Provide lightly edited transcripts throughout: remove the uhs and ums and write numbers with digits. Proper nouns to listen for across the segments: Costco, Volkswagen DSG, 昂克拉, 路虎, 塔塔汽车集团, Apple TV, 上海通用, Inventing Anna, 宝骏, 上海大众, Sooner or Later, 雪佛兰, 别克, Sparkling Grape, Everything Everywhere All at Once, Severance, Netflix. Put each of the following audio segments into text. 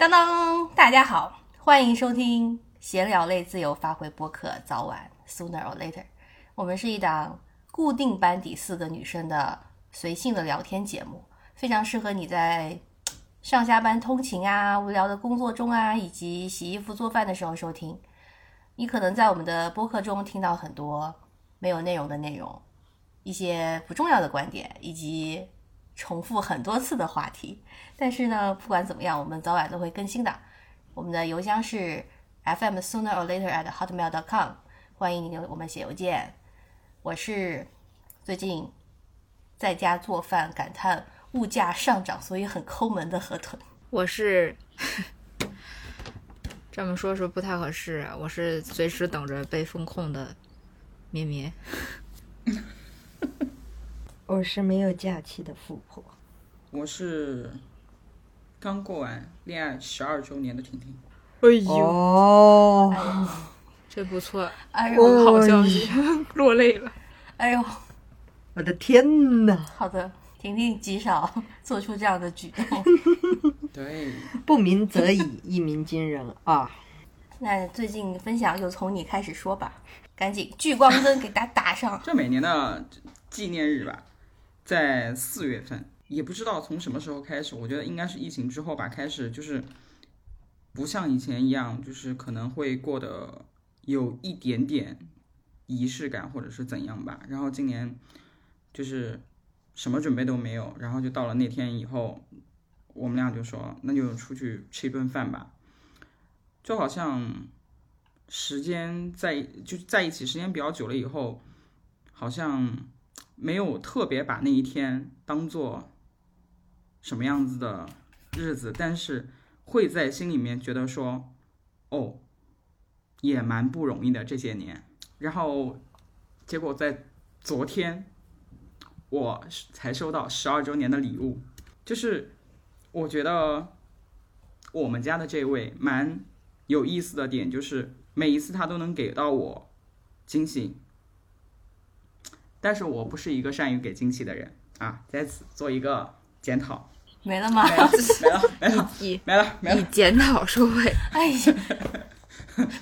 当当，大家好，欢迎收听闲聊类自由发挥播客早晚 Sooner or Later。 我们是一档固定班底4个女生的随性的聊天节目，非常适合你在上下班通勤啊，无聊的工作中啊，以及洗衣服做饭的时候收听。你可能在我们的播客中听到很多没有内容的内容，一些不重要的观点，以及重复很多次的话题，但是呢，不管怎么样，我们早晚都会更新的。我们的邮箱是 fmsoonerorlater@hotmail.com， 欢迎你给我们写邮件。我是最近在家做饭，感叹物价上涨，所以很抠门的河豚。我是这么说是不太合适，我是随时等着被封控的咩咩。我是没有假期的富婆。我是刚过完恋爱12周年的婷婷。哎呦，哦，哎呦这不错，哎呦好消息，哎，落泪了。哎呦我的天哪。好的，婷婷极少做出这样的举动。对，不鸣则已，一鸣惊人啊。那最近分享就从你开始说吧，赶紧聚光灯给它打上。这每年的纪念日吧，在4月份，也不知道从什么时候开始，我觉得应该是疫情之后吧，开始就是不像以前一样，就是可能会过得有一点点仪式感或者是怎样吧。然后今年就是什么准备都没有，然后就到了那天以后，我们俩就说那就出去吃一顿饭吧，就好像时间就在一起时间比较久了以后，好像没有特别把那一天当做什么样子的日子，但是会在心里面觉得说，哦，也蛮不容易的这些年。然后结果在昨天我才收到12周年的礼物，就是我觉得我们家的这位蛮有意思的点，就是每一次他都能给到我惊喜，但是我不是一个善于给惊喜的人啊，在此做一个检讨。没了吗？没了，以检讨收尾。哎呀，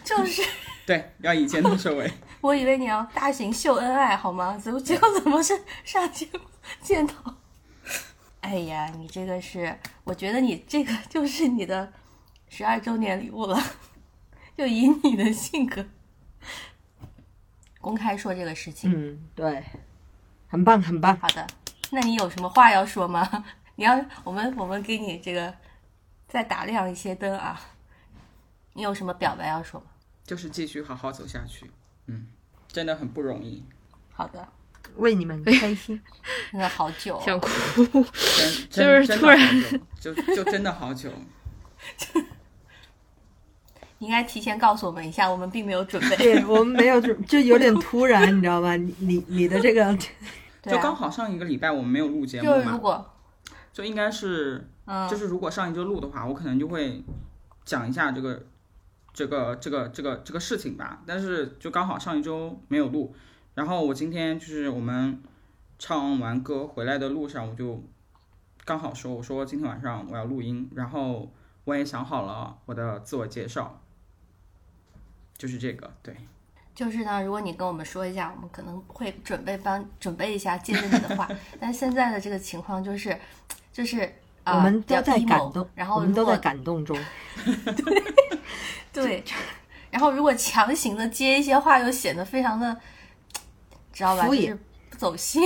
就是对，要以检讨收尾。我以为你要大型秀恩爱好吗？结果怎么是上节目检讨？哎呀，你这个是，我觉得你这个就是你的12周年礼物了，就以你的性格。公开说这个事情，嗯，对，很棒很棒。好的，那你有什么话要说吗？你要我们给你这个再打亮一些灯啊，你有什么表白要说吗？就是继续好好走下去，嗯，真的很不容易。好的，为你们开心。真的好久，想哭，就是突然就真的好久。你应该提前告诉我们一下，我们并没有准备。对，我们没有准备，就有点突然，你知道吧？你的这个，就刚好上一个礼拜我们没有录节目嘛。就是如果，就应该是，就是如果上一周录的话，我可能就会讲一下这个事情吧。但是就刚好上一周没有录，然后我今天就是我们唱完歌回来的路上，我就刚好说，我说今天晚上我要录音，然后我也想好了我的自我介绍。就是这个，对，就是呢，如果你跟我们说一下，我们可能会准备一下接着你的话。但现在的这个情况就是我们都在感动，然后我们都在感动中。对，然后如果强行的接一些话，又显得非常的，知道吧？就是不走心。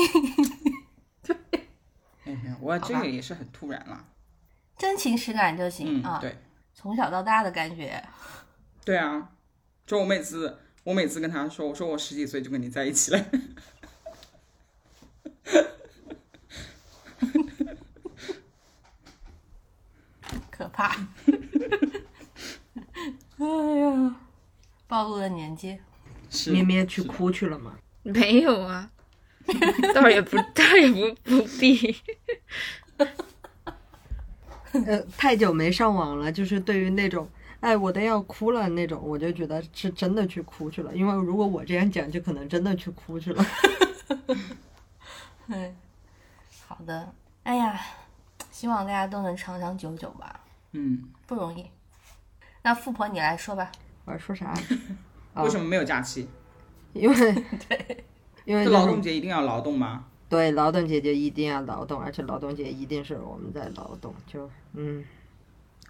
对，哎呀，我这个也是很突然了，真情实感就行，嗯，啊。对，从小到大的感觉。对啊。就我每次跟他说，我说我10几岁就跟你在一起了。可怕。哎呀，暴露了年纪。咩咩去哭去了吗？没有啊，倒也不必。太久没上网了，就是对于那种哎，我都要哭了那种，我就觉得是真的去哭去了，因为如果我这样讲，就可能真的去哭去了。嗯，好的，哎呀，希望大家都能长长久久吧。嗯，不容易。那富婆你来说吧。我说啥？为什么没有假期？因为对，因为劳动节一定要劳动吗？对，劳动节就一定要劳动，而且劳动节一定是我们在劳动，就嗯。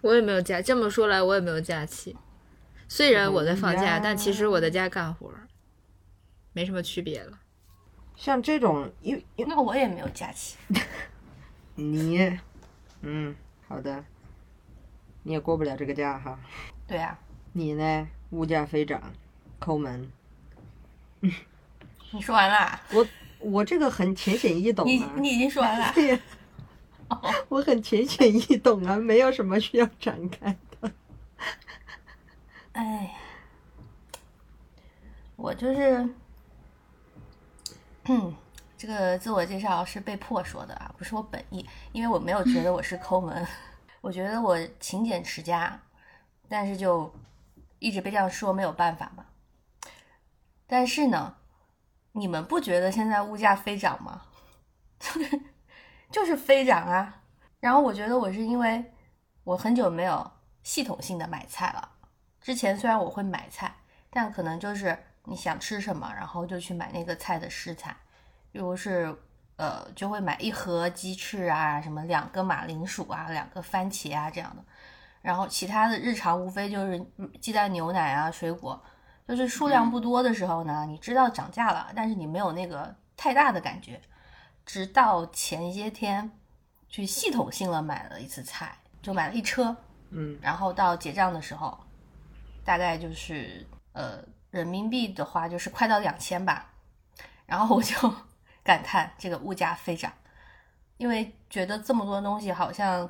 我也没有假，这么说来我也没有假期。虽然我在放假，但其实我在家干活，没什么区别了。像这种，那我也没有假期。你，嗯，好的，你也过不了这个假哈。对啊。你呢？物价飞涨，抠门。你说完了？我这个很浅显易懂啊。你已经说完了。对呀。我很浅显易懂啊，没有什么需要展开的。哎，我就是，这个自我介绍是被迫说的啊，不是我本意，因为我没有觉得我是抠门，我觉得我勤俭持家，但是就一直被这样说，没有办法嘛。但是呢，你们不觉得现在物价飞涨吗？就是飞涨啊。然后我觉得我是因为我很久没有系统性的买菜了。之前虽然我会买菜，但可能就是你想吃什么，然后就去买那个菜的食材，比如是就会买一盒鸡翅啊，什么2个马铃薯啊，2个番茄啊这样的。然后其他的日常无非就是鸡蛋、牛奶啊、水果，就是数量不多的时候呢，你知道涨价了，但是你没有那个太大的感觉。直到前些天去系统性了买了一次菜，就买了一车，然后到结账的时候。大概就是人民币的话就是快到2000吧，然后我就感叹这个物价飞涨，因为觉得这么多东西好像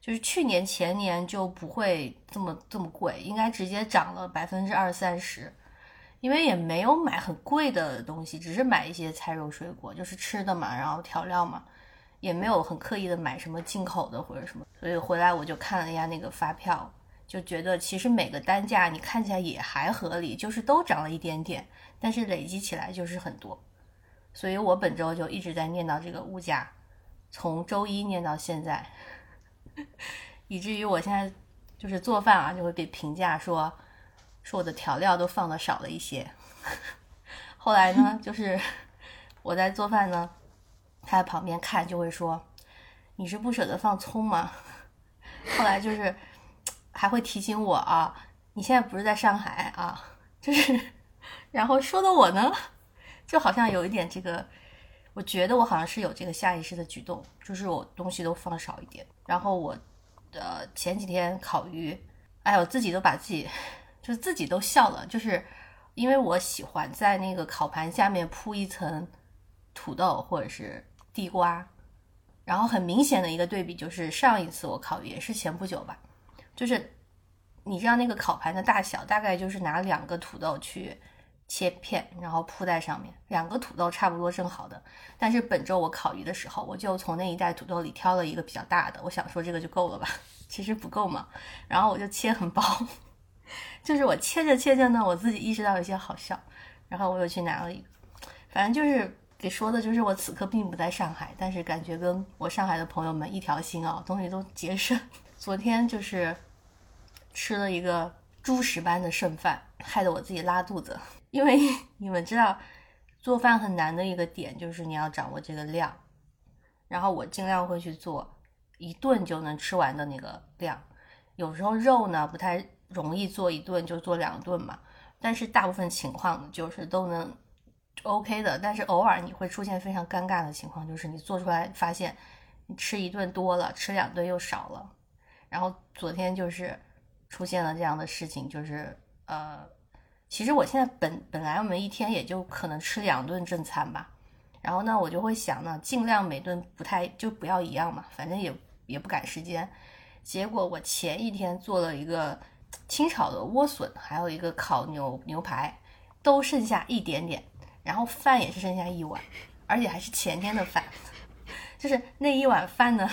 就是去年前年就不会这么贵，应该直接涨了20-30%，因为也没有买很贵的东西，只是买一些菜肉水果，就是吃的嘛，然后调料嘛，也没有很刻意的买什么进口的或者什么，所以回来我就看了一下那个发票。就觉得其实每个单价你看起来也还合理，就是都涨了一点点，但是累积起来就是很多。所以我本周就一直在念叨这个物价，从周一念到现在，以至于我现在就是做饭啊，就会被评价说我的调料都放的少了一些。后来呢，就是我在做饭呢，他在旁边看就会说，你是不舍得放葱吗？后来就是还会提醒我啊，你现在不是在上海啊，就是，然后说的我呢，就好像有一点这个，我觉得我好像是有这个下意识的举动，就是我东西都放少一点。然后我前几天烤鱼，哎，我自己都把自己就是自己都笑了，就是因为我喜欢在那个烤盘下面铺一层土豆或者是地瓜，然后很明显的一个对比就是上一次我烤鱼也是前不久吧。就是你知道那个烤盘的大小大概就是拿2个土豆去切片，然后铺在上面，2个土豆差不多正好的。但是本周我烤鱼的时候，我就从那一袋土豆里挑了一个比较大的，我想说这个就够了吧，其实不够嘛，然后我就切很薄。就是我切着切着呢，我自己意识到有些好笑，然后我又去拿了一个。反正就是给说的就是我此刻并不在上海，但是感觉跟我上海的朋友们一条心啊，东西都节省。昨天就是吃了一个猪食般的剩饭，害得我自己拉肚子。因为你们知道做饭很难的一个点就是你要掌握这个量，然后我尽量会去做一顿就能吃完的那个量。有时候肉呢不太容易做一顿，就做2顿嘛，但是大部分情况就是都能 OK 的。但是偶尔你会出现非常尴尬的情况，就是你做出来发现你吃1顿多了，吃2顿又少了。然后昨天就是出现了这样的事情，就是其实我现在本来我们一天也就可能吃2顿正餐吧，然后呢我就会想呢，尽量每顿不要一样嘛，反正也不赶时间。结果我前一天做了一个清炒的莴笋，还有一个烤牛排，都剩下一点点，然后饭也是剩下1碗，而且还是前天的饭。就是那1碗饭呢，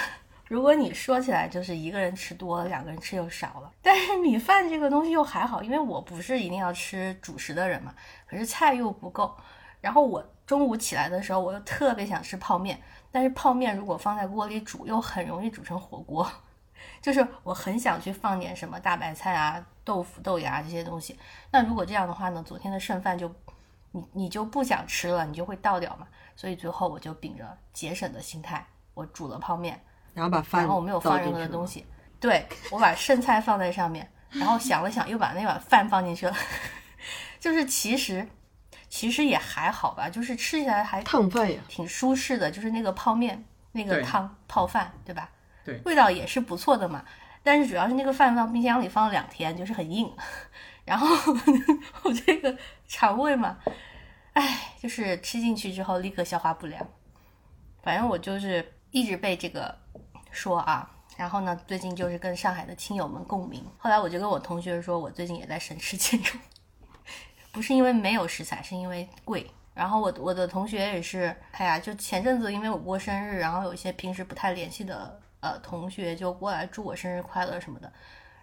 如果你说起来就是一个人吃多了，2个人吃又少了。但是米饭这个东西又还好，因为我不是一定要吃主食的人嘛，可是菜又不够。然后我中午起来的时候，我又特别想吃泡面，但是泡面如果放在锅里煮又很容易煮成火锅，就是我很想去放点什么大白菜啊、豆腐、豆芽这些东西。那如果这样的话呢，昨天的剩饭就你就不想吃了，你就会倒掉嘛。所以最后我就秉着节省的心态，我煮了泡面，然后把饭，然后我没有放任何的东西，对，我把剩菜放在上面，然后想了想又把那碗饭放进去了。就是其实也还好吧，就是吃起来还烫饭呀，挺舒适的，就是那个泡面那个汤泡饭，对吧？对，味道也是不错的嘛。但是主要是那个饭放冰箱里放了2天，就是很硬。然后我这个肠胃嘛，哎，就是吃进去之后立刻消化不良。反正我就是一直被这个说啊。然后呢，最近就是跟上海的亲友们共鸣。后来我就跟我同学说，我最近也在省吃俭用。不是因为没有食材，是因为贵。然后我的同学也是，哎呀，就前阵子因为我过生日，然后有一些平时不太联系的同学就过来祝我生日快乐什么的。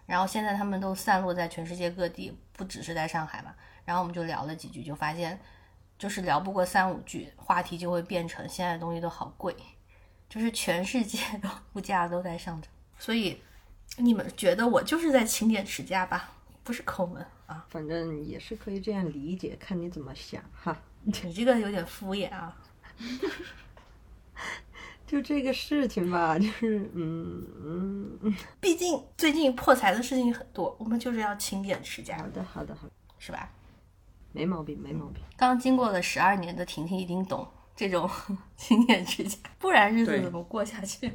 然后现在他们都散落在全世界各地，不只是在上海嘛。然后我们就聊了几句，就发现就是聊不过3-5句，话题就会变成现在的东西都好贵，就是全世界的物价都在上涨。所以你们觉得我就是在勤俭持家吧？不是抠门啊，反正也是可以这样理解，看你怎么想哈。你这个有点敷衍啊。就这个事情吧，就是毕竟最近破财的事情很多，我们就是要勤俭持家。好的，是吧？没毛病。刚经过了12年的婷婷一定懂这种勤俭持家，不然日子怎么过下去？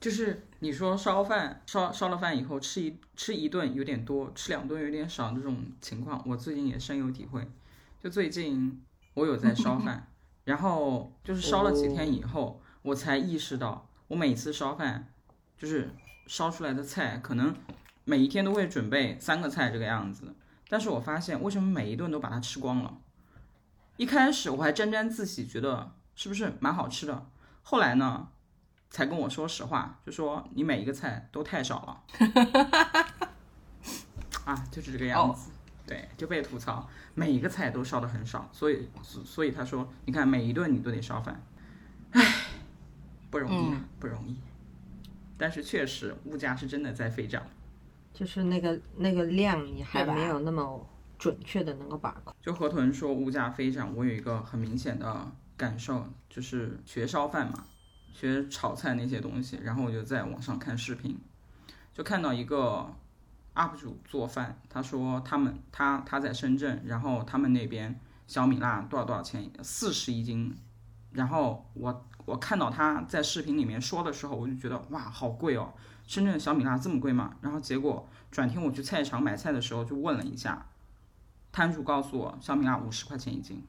就是你说烧了饭以后吃一顿有点多，吃2顿有点少这种情况，我最近也深有体会。就最近我有在烧饭，然后就是烧了几天以后，我才意识到我每次烧饭就是烧出来的菜，可能每一天都会准备3个菜这个样子，但是我发现为什么每一顿都把它吃光了。一开始我还沾沾自喜，觉得是不是蛮好吃的，后来呢才跟我说实话，就说你每一个菜都太少了。啊，就是这个样子。对，就被吐槽每一个菜都烧得很少，所以他说你看每一顿你都得烧饭，唉，不容易。但是确实物价是真的在飞涨，就是那个量你还没有那么准确的能够把控。就河豚说物价飞涨，我有一个很明显的感受，就是学烧饭嘛，学炒菜那些东西，然后我就在网上看视频，就看到一个 UP 主做饭，他说他在深圳，然后他们那边小米辣多少钱，40一斤，然后我看到他在视频里面说的时候，我就觉得哇好贵哦，深圳小米辣这么贵吗？然后结果转天我去菜市场买菜的时候就问了一下，摊主告诉我小米辣50块钱一斤。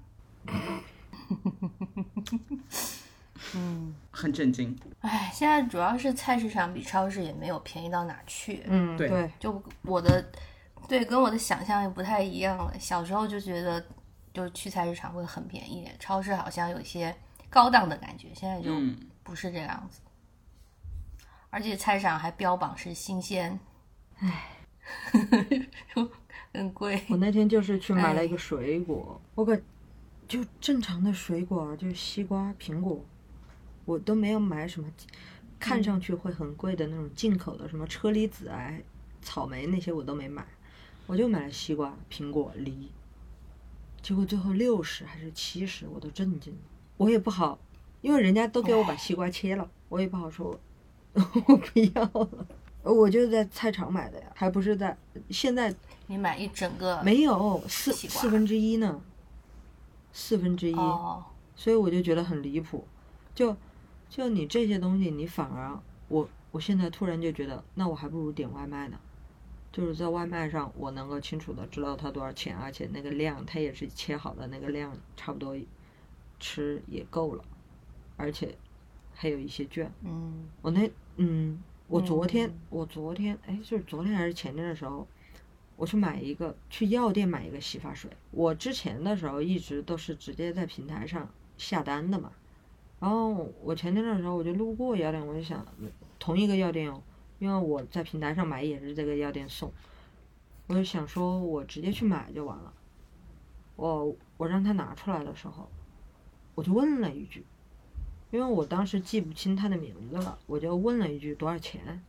很震惊。哎，现在主要是菜市场比超市也没有便宜到哪去。对，就我的，对，跟我的想象也不太一样了。小时候就觉得，就去菜市场会很便宜，超市好像有一些高档的感觉，现在就不是这样子。而且菜市场还标榜是新鲜，哎，就很贵。我那天就是去买了一个水果，我感就正常的水果，就是西瓜、苹果。我都没有买什么看上去会很贵的那种进口的，什么车厘子啊、草莓那些我都没买，我就买了西瓜、苹果、梨，结果最后60还是70，我都震惊了。我也不好，因为人家都给我把西瓜切了，我也不好说我不要了，我就在菜场买的呀，还不是在现在。你买一整个？没有，四分之一呢，4分之一，所以我就觉得很离谱，就你这些东西，你反而我现在突然就觉得，那我还不如点外卖呢。就是在外卖上，我能够清楚的知道它多少钱，而且那个量它也是切好的那个量，差不多吃也够了，而且还有一些券。我昨天就是昨天还是前天的时候，我去药店买一个洗发水。我之前的时候一直都是直接在平台上下单的嘛。然后我前天的时候我就路过药店，我就想同一个药店哦，因为我在平台上买也是这个药店送，我就想说我直接去买就完了。我让他拿出来的时候，我就问了一句，因为我当时记不清他的名字了，我就问了一句多少钱。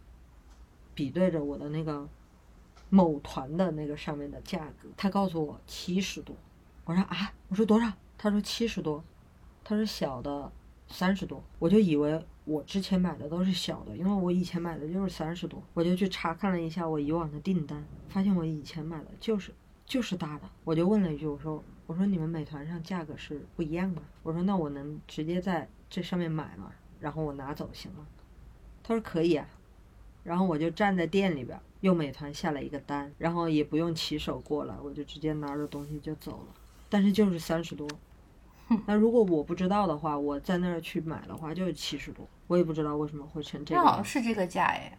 比对着我的那个某团的那个上面的价格，他告诉我70多，我说啊，我说多少？他说70多，他说小的30多，我就以为我之前买的都是小的，因为我以前买的就是30多，我就去查看了一下我以往的订单，发现我以前买的就是大的，我就问了一句，我说你们美团上价格是不一样的，我说那我能直接在这上面买吗？然后我拿走行吗？他说可以啊，然后我就站在店里边用美团下了一个单，然后也不用骑手过来，我就直接拿着东西就走了，但是就是30多。那如果我不知道的话，我在那儿去买的话就是70多，我也不知道为什么会成这样。那好像是这个价哎，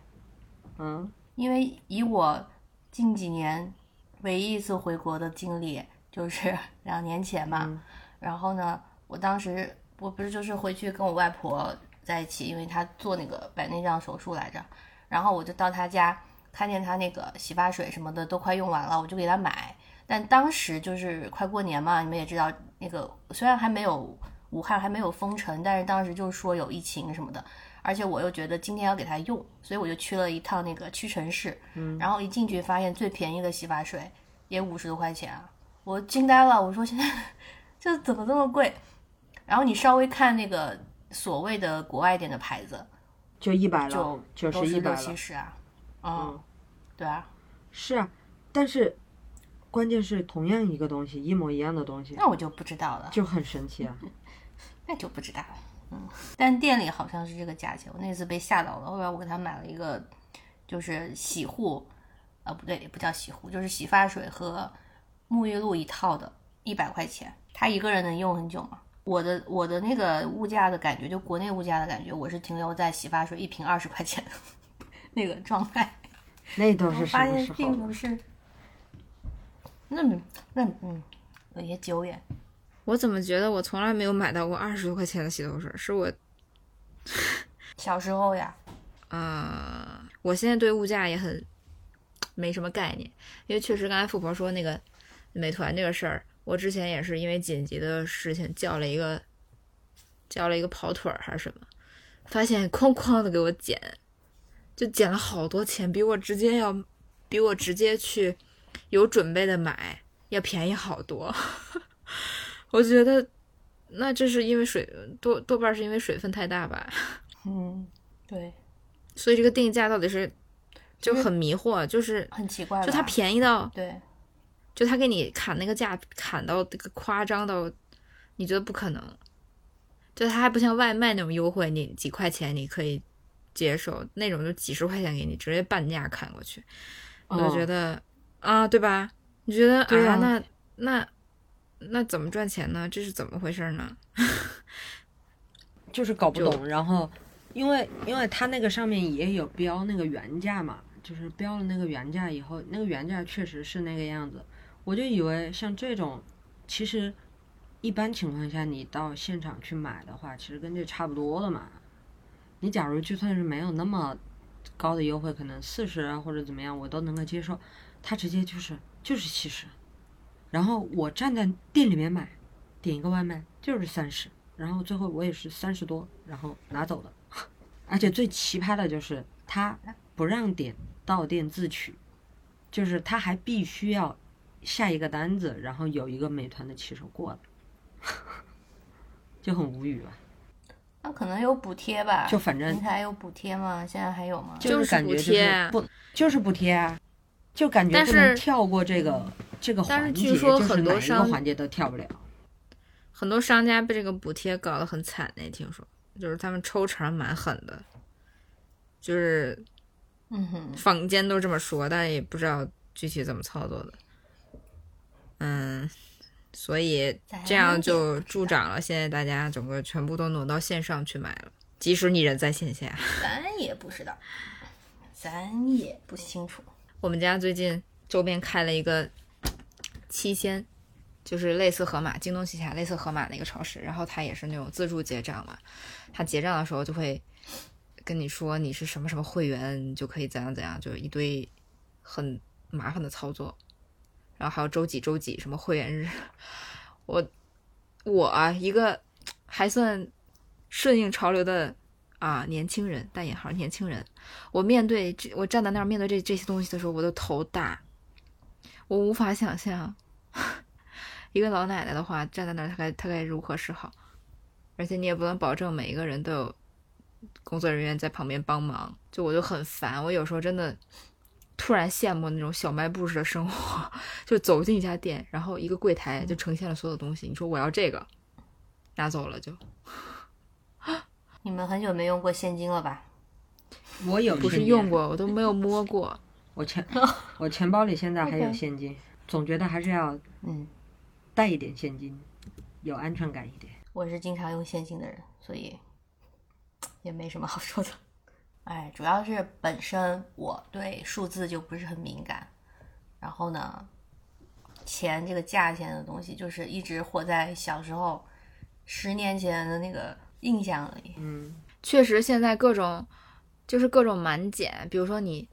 嗯，因为以我近几年唯一一次回国的经历就是2年前嘛，嗯，然后呢，我当时我不是就是回去跟我外婆在一起，因为她做那个白内障手术来着，然后我就到她家，看见她那个洗发水什么的都快用完了，我就给她买。但当时就是快过年嘛，你们也知道，那个虽然还没有武汉还没有封城，但是当时就说有疫情什么的，而且我又觉得今天要给他用，所以我就去了一趟那个屈臣氏，嗯，然后一进去发现最便宜的洗发水也50多块钱啊，我惊呆了，我说现在这怎么这么贵？然后你稍微看那个所谓的国外一点的牌子，就100了，都是60-70啊，嗯，对啊，是啊，但是。关键是同样一个东西，一模一样的东西，那我就不知道了，就很神奇啊。那就不知道了，嗯。但店里好像是这个价钱，我那次被吓到了。后来我给他买了一个，就是洗护，不对，不叫洗护，就是洗发水和沐浴露一套的，100块钱。他一个人能用很久吗？我的那个物价的感觉，就国内物价的感觉，我是停留在洗发水1瓶20块钱那个状态。那都是什么时候？我发现并不是。那有些久远。我怎么觉得我从来没有买到过20多块钱的洗头水？是我小时候呀。我现在对物价也很没什么概念，因为确实刚才富婆说那个美团这个事儿，我之前也是因为紧急的事情叫了一个跑腿还是什么，发现哐哐的给我减了好多钱，比我直接去。有准备的买要便宜好多我觉得那这是因为多半是因为水分太大吧，嗯，对，所以这个定价到底是就很迷惑，就是很奇怪，就它便宜到，对，就它给你砍那个价砍到这个夸张到你觉得不可能，就它还不像外卖那种优惠，你几块钱你可以接受，那种就几十块钱给你直接半价砍过去，我就觉得啊，对吧？你觉得 啊，那怎么赚钱呢？这是怎么回事呢？就是搞不懂。然后，因为它那个上面也有标那个原价嘛，就是标了那个原价以后，那个原价确实是那个样子。我就以为像这种，其实一般情况下你到现场去买的话，其实跟这差不多的嘛。你假如就算是没有那么高的优惠，可能40啊或者怎么样，我都能够接受。他直接就是70，然后我站在店里面买，点一个外卖就是30，然后最后我也是30多，然后拿走的。而且最奇葩的就是他不让点到店自取，就是他还必须要下一个单子，然后有一个美团的骑手过来，就很无语吧。那可能有补贴吧？就反正平台有补贴吗？现在还有吗？就是感觉就是不就是补贴啊。就感觉不能跳过这个环节，但是据说很多商家环节都跳不了。很多商家被这个补贴搞得很惨呢，听说就是他们抽成蛮狠的，就是坊间都这么说，但也不知道具体怎么操作的。嗯，所以这样就助长了现在大家整个全部都挪到线上去买了，即使你人在线下。咱也不知道，咱也不清楚。我们家最近周边开了一个七鲜，就是类似盒马，京东旗下类似盒马的一个超市，然后它也是那种自助结账嘛，它结账的时候就会跟你说你是什么什么会员，你就可以怎样怎样，就是一堆很麻烦的操作，然后还有周几什么会员日。我一个还算顺应潮流的啊，年轻人，带引号年轻人，我面对这，我站在那儿面对这些东西的时候，我都头大，我无法想象一个老奶奶的话站在那儿她该如何是好，而且你也不能保证每一个人都有工作人员在旁边帮忙，就我就很烦，我有时候真的突然羡慕那种小卖部式的生活，就走进一家店，然后一个柜台就呈现了所有东西，你说我要这个，拿走了就。你们很久没用过现金了吧？我有，不是用过，我都没有摸过。我钱包里现在还有现金，okay. 总觉得还是要带一点现金，有安全感一点。我是经常用现金的人，所以也没什么好说的。哎，主要是本身我对数字就不是很敏感，然后呢，钱这个价钱的东西就是一直活在小时候10年前的那个印象里。嗯，确实现在各种就是各种满减，比如说你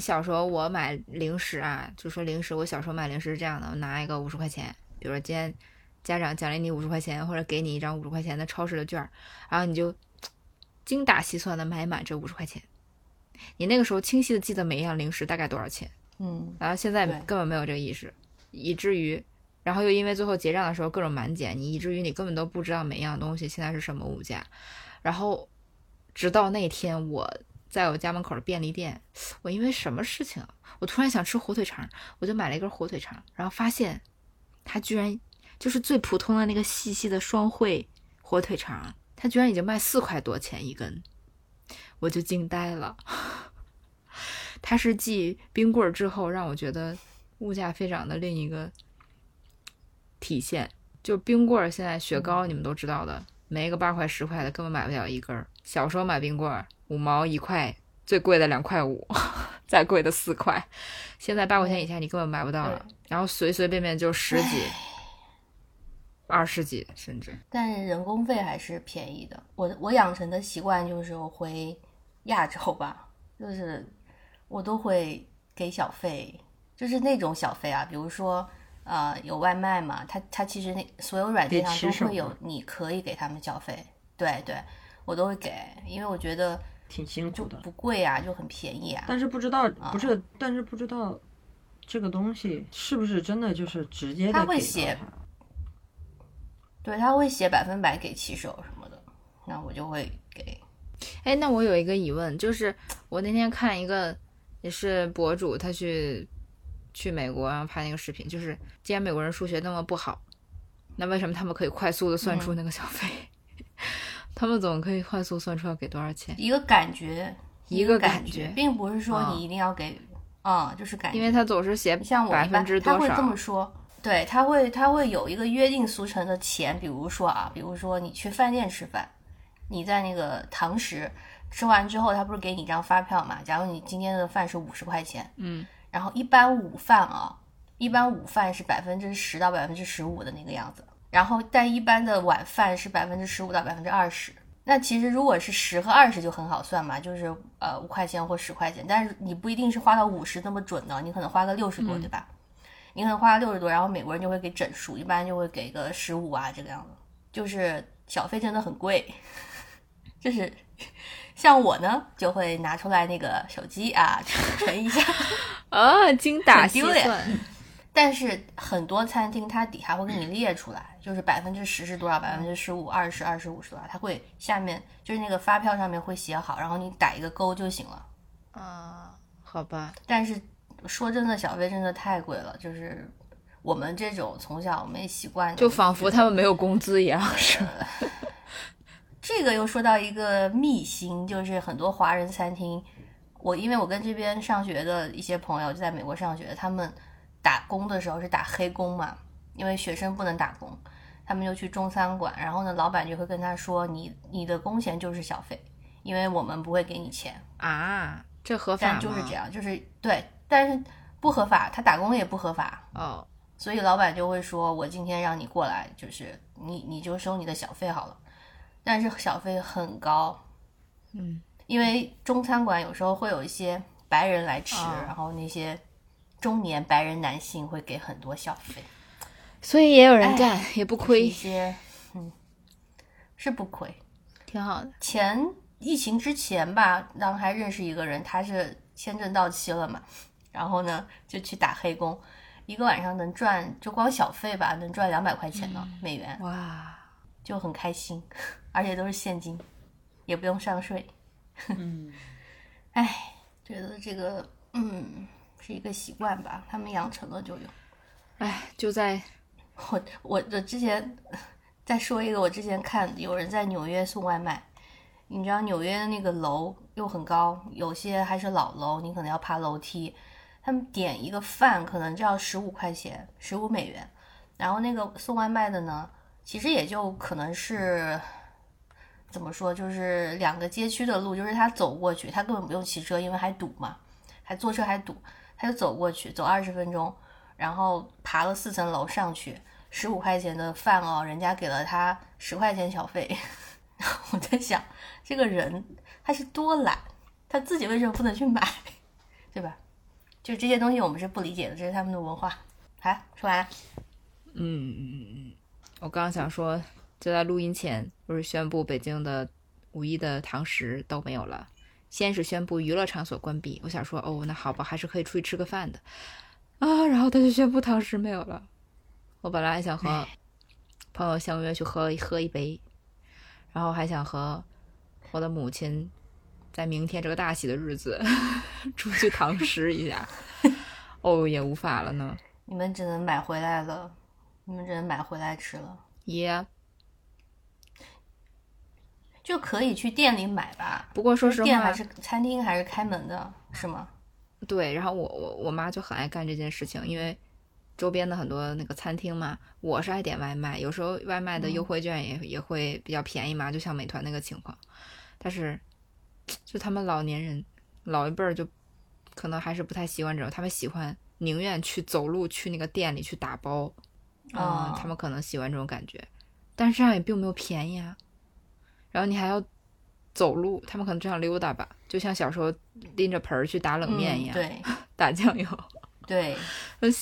小时候我买零食啊，就说零食，我小时候买零食是这样的，我拿一个50块钱，比如说今天家长奖励你50块钱，或者给你一张50块钱的超市的券，然后你就精打细算的买满这50块钱，你那个时候清晰的记得每一样零食大概多少钱，然后现在根本没有这个意识，以至于，然后又因为最后结账的时候各种满减，你以至于你根本都不知道每一样东西现在是什么物价，然后直到那天我在我家门口的便利店，我因为什么事情，我突然想吃火腿肠，我就买了一根火腿肠，然后发现它居然就是最普通的那个细细的双汇火腿肠，它居然已经卖4块多钱一根，我就惊呆了。它是继冰棍之后让我觉得物价飞涨的另一个体现，就冰棍现在雪糕你们都知道的，每一个8块10块的根本买不了一根，小时候买冰棍5毛1块，最贵的2块5，再贵的4块，现在8块钱以下你根本买不到了，然后随随便便就10几20几甚至，但是人工费还是便宜的。我养成的习惯就是我回亚洲吧，就是我都会给小费，就是那种小费啊，比如说有外卖嘛，它其实那所有软件上都会有，你可以给他们小费，对对，我都会给，因为我觉得挺辛苦的，不贵啊，就很便宜啊。但是不知道但是不知道这个东西是不是真的就是直接的给他会写。对，他会写100%给骑手什么的，那我就会给。哎，那我有一个疑问，就是我那天看一个也是博主，他去美国，然后拍那个视频，就是既然美国人数学那么不好，那为什么他们可以快速的算出那个小费？他们总可以快速算出要给多少钱？一个感觉，一个感觉，并不是说你一定要给就是感觉，因为他总是写100%多少，他会这么说。对，他会有一个约定俗成的钱，比如说你去饭店吃饭，你在那个堂食吃完之后，他不是给你一张发票嘛？假如你今天的饭是50块钱，然后一般午饭是10%到15%的那个样子，然后但一般的晚饭是15%到20%。那其实如果是10和20就很好算嘛，就是5块钱或10块钱，但是你不一定是花到50那么准的，你可能花个60多，对吧？你可能花了60多，然后美国人就会给整数，一般就会给个15啊，这个样子。就是小费真的很贵，就是像我呢就会拿出来那个手机啊存一下，精打细算。但是很多餐厅它底下会给你列出来，就是10%是多少，15%、20%、25%是多少，它会下面就是那个发票上面会写好，然后你打一个勾就行了。好吧。但是。说真的，小费真的太贵了，就是我们这种从小没习惯，就仿佛他们没有工资一样。是这个又说到一个秘辛，就是很多华人餐厅，因为我跟这边上学的一些朋友就在美国上学，他们打工的时候是打黑工嘛，因为学生不能打工，他们就去中餐馆，然后呢，老板就会跟他说，你的工钱就是小费，因为我们不会给你钱啊，这合法吗？但就是这样，就是对。但是不合法，他打工也不合法所以老板就会说，我今天让你过来，就是你就收你的小费好了。但是小费很高，因为中餐馆有时候会有一些白人来吃，然后那些中年白人男性会给很多小费，所以也有人干，也不亏，是不亏，挺好的。前疫情之前吧，然后还认识一个人，他是签证到期了嘛，然后呢就去打黑工，一个晚上能赚，就光小费吧能赚200块钱呢、美元，哇，就很开心，而且都是现金，也不用上税。哎，觉得这个是一个习惯吧，他们养成了就有。哎，就在我之前再说一个，我之前看有人在纽约送外卖，你知道纽约的那个楼又很高，有些还是老楼，你可能要爬楼梯。他们点一个饭可能就要15块钱，$15，然后那个送外卖的呢，其实也就可能是怎么说，就是2个街区的路，就是他走过去，他根本不用骑车，因为还堵嘛，还坐车还堵，他就走过去，走20分钟，然后爬了4层楼上去，$15的饭哦，人家给了他10块钱小费。我在想，这个人他是多懒，他自己为什么不能去买，对吧？就这些东西我们是不理解的，这是他们的文化。好，说完了。我刚刚想说，就在录音前不是宣布北京的五一的堂食都没有了，先是宣布娱乐场所关闭，我想说哦，那好吧，还是可以出去吃个饭的啊。然后他就宣布堂食没有了，我本来还想和朋友相约去喝一杯，然后还想和我的母亲在明天这个大喜的日子出去堂食一下。哦，也无法了呢，你们只能买回来吃了。就可以去店里买吧，不过说实话店还是餐厅还是开门的是吗？对，然后我妈就很爱干这件事情，因为周边的很多那个餐厅嘛，我是爱点外卖，有时候外卖的优惠券也会比较便宜嘛，就像美团那个情况，但是就他们老年人老一辈儿就可能还是不太习惯这种，他们喜欢宁愿去走路去那个店里去打包，他们可能喜欢这种感觉，但是这样也并没有便宜啊，然后你还要走路，他们可能这样溜达吧，就像小时候拎着盆儿去打冷面一样，对，打酱油，对，就是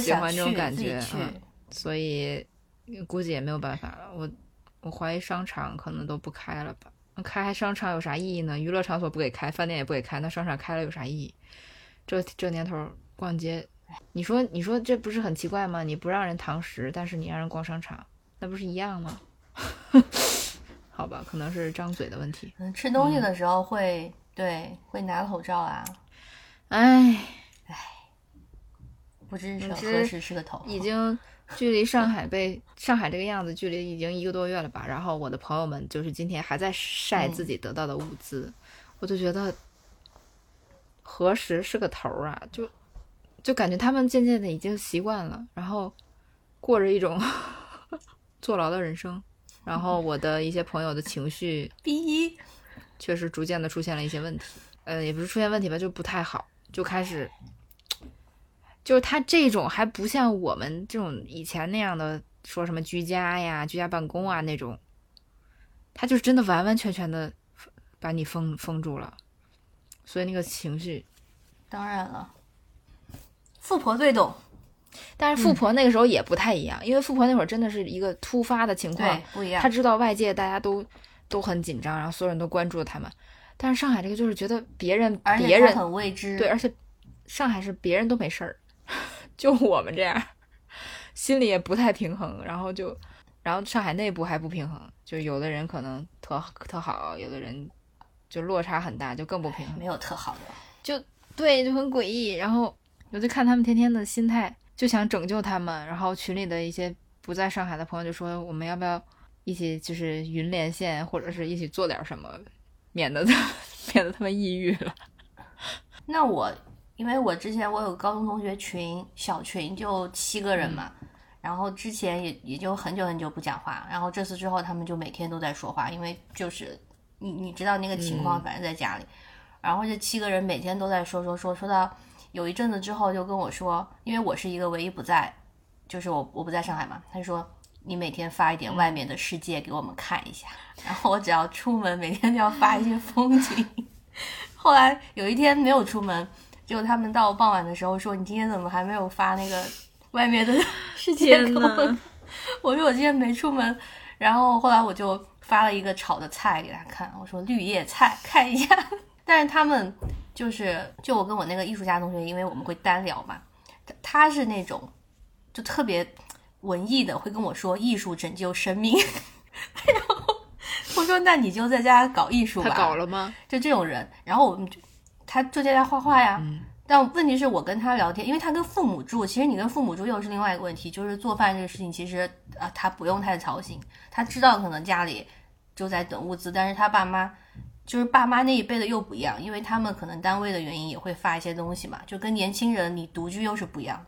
喜欢这种感觉，所以估计也没有办法了，我怀疑商场可能都不开了吧，开商场有啥意义呢？娱乐场所不给开，饭店也不给开，那商场开了有啥意义？这年头逛街，你说这不是很奇怪吗？你不让人堂食，但是你让人逛商场，那不是一样吗？好吧，可能是张嘴的问题。吃东西的时候会拿口罩啊。哎，不知何时是个头。已经距离上海这个样子距离已经1个多月了吧，然后我的朋友们就是今天还在晒自己得到的物资，我就觉得何时是个头啊，就感觉他们渐渐的已经习惯了，然后过着一种坐牢的人生，然后我的一些朋友的情绪确实逐渐的出现了一些问题，也不是出现问题吧，就不太好，就开始就是他这种还不像我们这种以前那样的说什么居家呀居家办公啊那种，他就是真的完完全全的把你封住了，所以那个情绪当然了，富婆最懂，但是富婆那个时候也不太一样，因为富婆那会儿真的是一个突发的情况，不一样，他知道外界大家都很紧张，然后所有人都关注他们，但是上海这个就是觉得别人很未知，对，而且上海是别人都没事儿，就我们这样心里也不太平衡，然后上海内部还不平衡，就有的人可能特好，有的人就落差很大，就更不平衡，没有特好的，就对，就很诡异，然后我就看他们天天的心态就想拯救他们，然后群里的一些不在上海的朋友就说我们要不要一起就是云连线，或者是一起做点什么，免得他们抑郁了。那我因为我之前我有高中同学群，小群就7个人嘛，然后之前也就很久不讲话，然后这次之后他们就每天都在说话，因为就是你知道那个情况，反正在家里，然后这7个人每天都在说到有一阵子之后就跟我说，因为我是一个唯一不在，就是我不在上海嘛，他说你每天发一点外面的世界给我们看一下，然后我只要出门每天就要发一些风景。后来有一天没有出门，结果他们到傍晚的时候说：“你今天怎么还没有发那个外面的世界？”我说：“我今天没出门。”然后后来我就发了一个炒的菜给他看，我说绿叶菜看一下。但是他们就我跟我那个艺术家同学，因为我们会单聊嘛，他是那种就特别文艺的，会跟我说艺术拯救生命。然后我说那你就在家搞艺术吧。他搞了吗？就这种人。然后我们他就在家画画呀。但问题是我跟他聊天，因为他跟父母住，其实你跟父母住又是另外一个问题，就是做饭这个事情其实他不用太操心，他知道可能家里就在等物资，但是他爸妈那一辈的又不一样，因为他们可能单位的原因也会发一些东西嘛，就跟年轻人你独居又是不一样，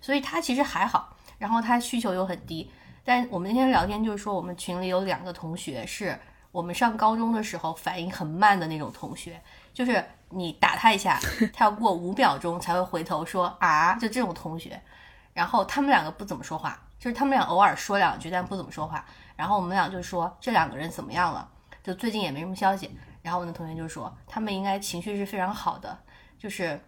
所以他其实还好，然后他需求又很低。但我们那天聊天就是说，我们群里有两个同学是我们上高中的时候反应很慢的那种同学，就是你打他一下他要过5秒钟才会回头说啊，就这种同学。然后他们两个不怎么说话，就是他们俩偶尔说两句但不怎么说话。然后我们俩就说这两个人怎么样了，就最近也没什么消息。然后我的同学就说他们应该情绪是非常好的，就是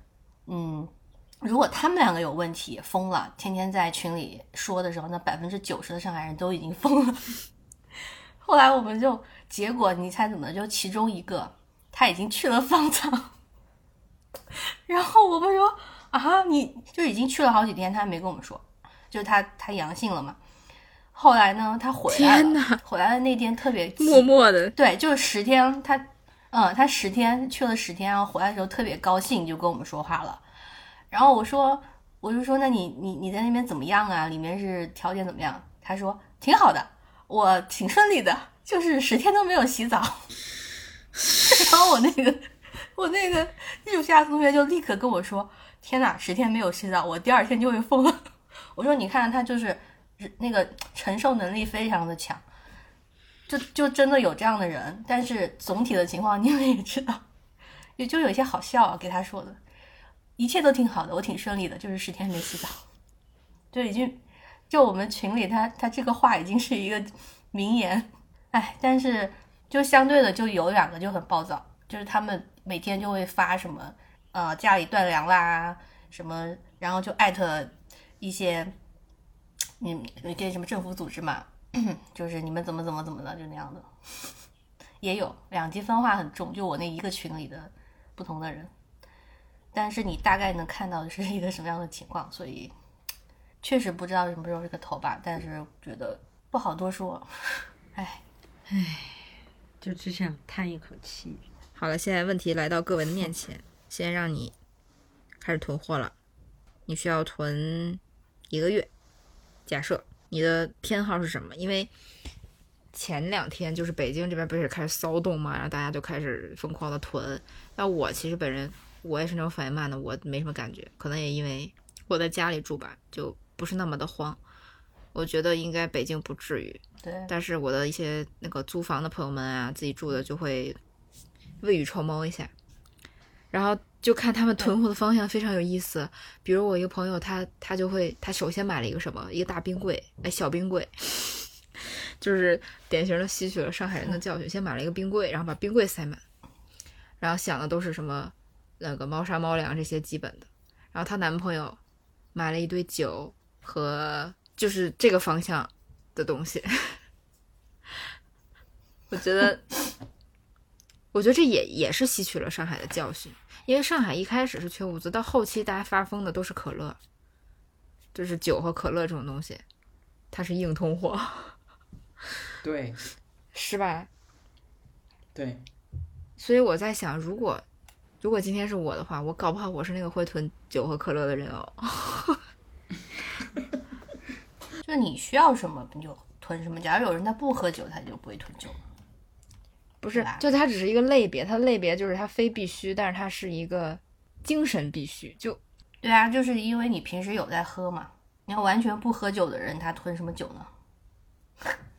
如果他们两个有问题疯了，天天在群里说的时候，那90%的上海人都已经疯了。后来我们就结果你猜怎么，就其中一个他已经去了方舱。然后我们说啊，你就已经去了好几天，他还没跟我们说，就是他阳性了嘛。后来呢，他回来了。天哪！回来的那天特别默默的，对，就是10天，他10天去了10天，然后回来的时候特别高兴，就跟我们说话了。然后我就说，那你在那边怎么样啊？里面是条件怎么样？他说挺好的，我挺顺利的，就是10天都没有洗澡。然后我那个艺术家同学就立刻跟我说：“天哪，10天没有洗澡，我第2天就会疯了。”我说：“你看他就是那个承受能力非常的强，就真的有这样的人。但是总体的情况你们也知道，也就有一些好笑啊，给他说的，一切都挺好的，我挺顺利的，就是10天没洗澡，就已经就我们群里他这个话已经是一个名言，哎，但是就相对的就有两个就很暴躁。”就是他们每天就会发什么家里断粮啦什么，然后就艾特一些你这什么政府组织嘛，就是你们怎么的，就那样的也有，两极分化很重，就我那一个群里的不同的人。但是你大概能看到是一个什么样的情况，所以确实不知道什么时候是个头吧，但是觉得不好多说。唉，就只想叹一口气。好了，现在问题来到各位的面前，先让你开始囤货了。你需要囤1个月，假设你的偏好是什么？因为前2天就是北京这边不是开始骚动嘛，然后大家就开始疯狂的囤。那我其实本人我也是那种反应慢的，我没什么感觉，可能也因为我在家里住吧，就不是那么的慌。我觉得应该北京不至于，对。但是我的一些那个租房的朋友们啊，自己住的就会未雨绸缪一下，然后就看他们囤货的方向非常有意思。比如我一个朋友，他首先买了一个什么，一个大冰柜，小冰柜，就是典型的吸取了上海人的教训，先买了一个冰柜，然后把冰柜塞满，然后想的都是什么那个猫砂猫粮这些基本的。然后她男朋友买了一堆酒和就是这个方向的东西。我觉得这也是吸取了上海的教训，因为上海一开始是缺物资，到后期大家发疯的都是可乐，就是酒和可乐这种东西，它是硬通货，对，是吧？对，所以我在想，如果今天是我的话，我搞不好我是那个会囤酒和可乐的人哦。就你需要什么你就囤什么，假如有人他不喝酒，他就不会囤酒。不是，就它只是一个类别，它类别就是它非必须，但是它是一个精神必须。就对啊，就是因为你平时有在喝嘛，你要完全不喝酒的人他吞什么酒呢？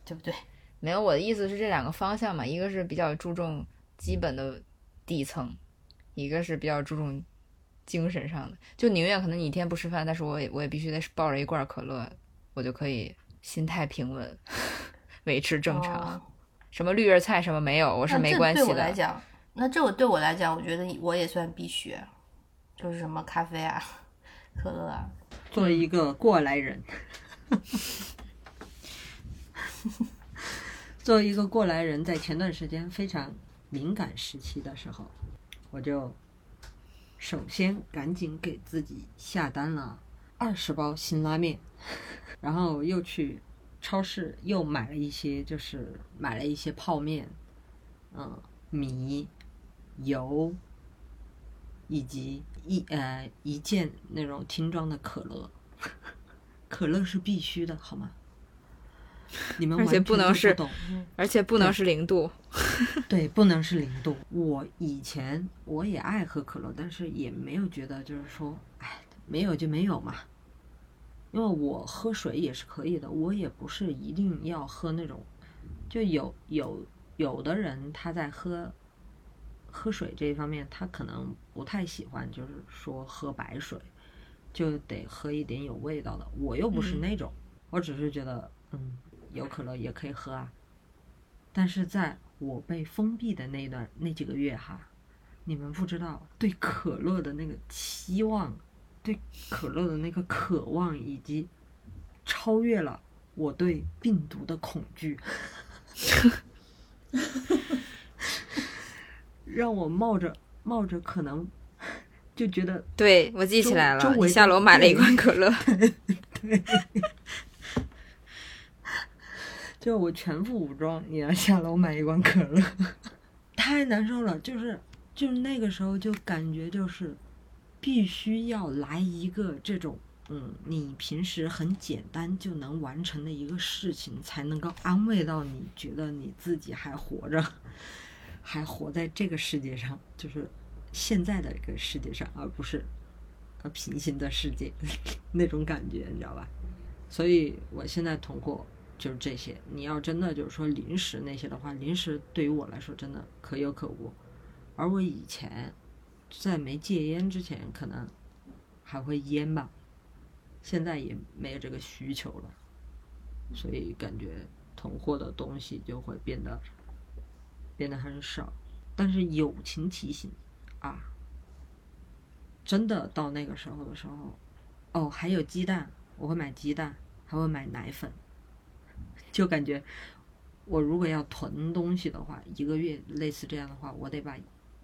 对不对？没有，我的意思是这两个方向嘛，一个是比较注重基本的底层，一个是比较注重精神上的，就宁愿可能你一天不吃饭，但是我也必须得抱着一罐可乐，我就可以心态平稳，维持正常。哦，什么绿叶菜什么没有，我是没关系的。那这对我来讲，我觉得我也算必须，就是什么咖啡啊可乐啊。作为一个过来人，作为一个过来人，在前段时间非常敏感时期的时候，我就首先赶紧给自己下单了20包辛拉面，然后又去超市又买了一些，就是买了一些泡面，米、油，以及一件那种听装的可乐。可乐是必须的，好吗？你们而且不能是0度。对，不能是0度。我以前我也爱喝可乐，但是也没有觉得就是说，哎，没有就没有嘛。因为我喝水也是可以的，我也不是一定要喝那种，就有的人他在喝水这一方面，他可能不太喜欢，就是说喝白水，就得喝一点有味道的。我又不是那种，我只是觉得。有可乐也可以喝啊，但是在我被封闭的那几个月哈，你们不知道对可乐的那个期望，对可乐的那个渴望，以及超越了我对病毒的恐惧，让我冒着可能就觉得，对，我记起来了，你下楼买了一罐可乐，对。就我全副武装也要下楼买一罐可乐，太难受了。就是那个时候就感觉就是必须要来一个这种你平时很简单就能完成的一个事情，才能够安慰到你，觉得你自己还活着，还活在这个世界上，就是现在的这个世界上，而不是平行的世界那种感觉，你知道吧？所以我现在通过。就是这些，你要真的就是说零食那些的话，零食对于我来说真的可有可无。而我以前在没戒烟之前，可能还会烟吧，现在也没有这个需求了，所以感觉囤货的东西就会变得很少。但是友情提醒啊，真的到那个时候的时候，哦，还有鸡蛋，我会买鸡蛋，还会买奶粉。就感觉我如果要囤东西的话，一个月类似这样的话，我得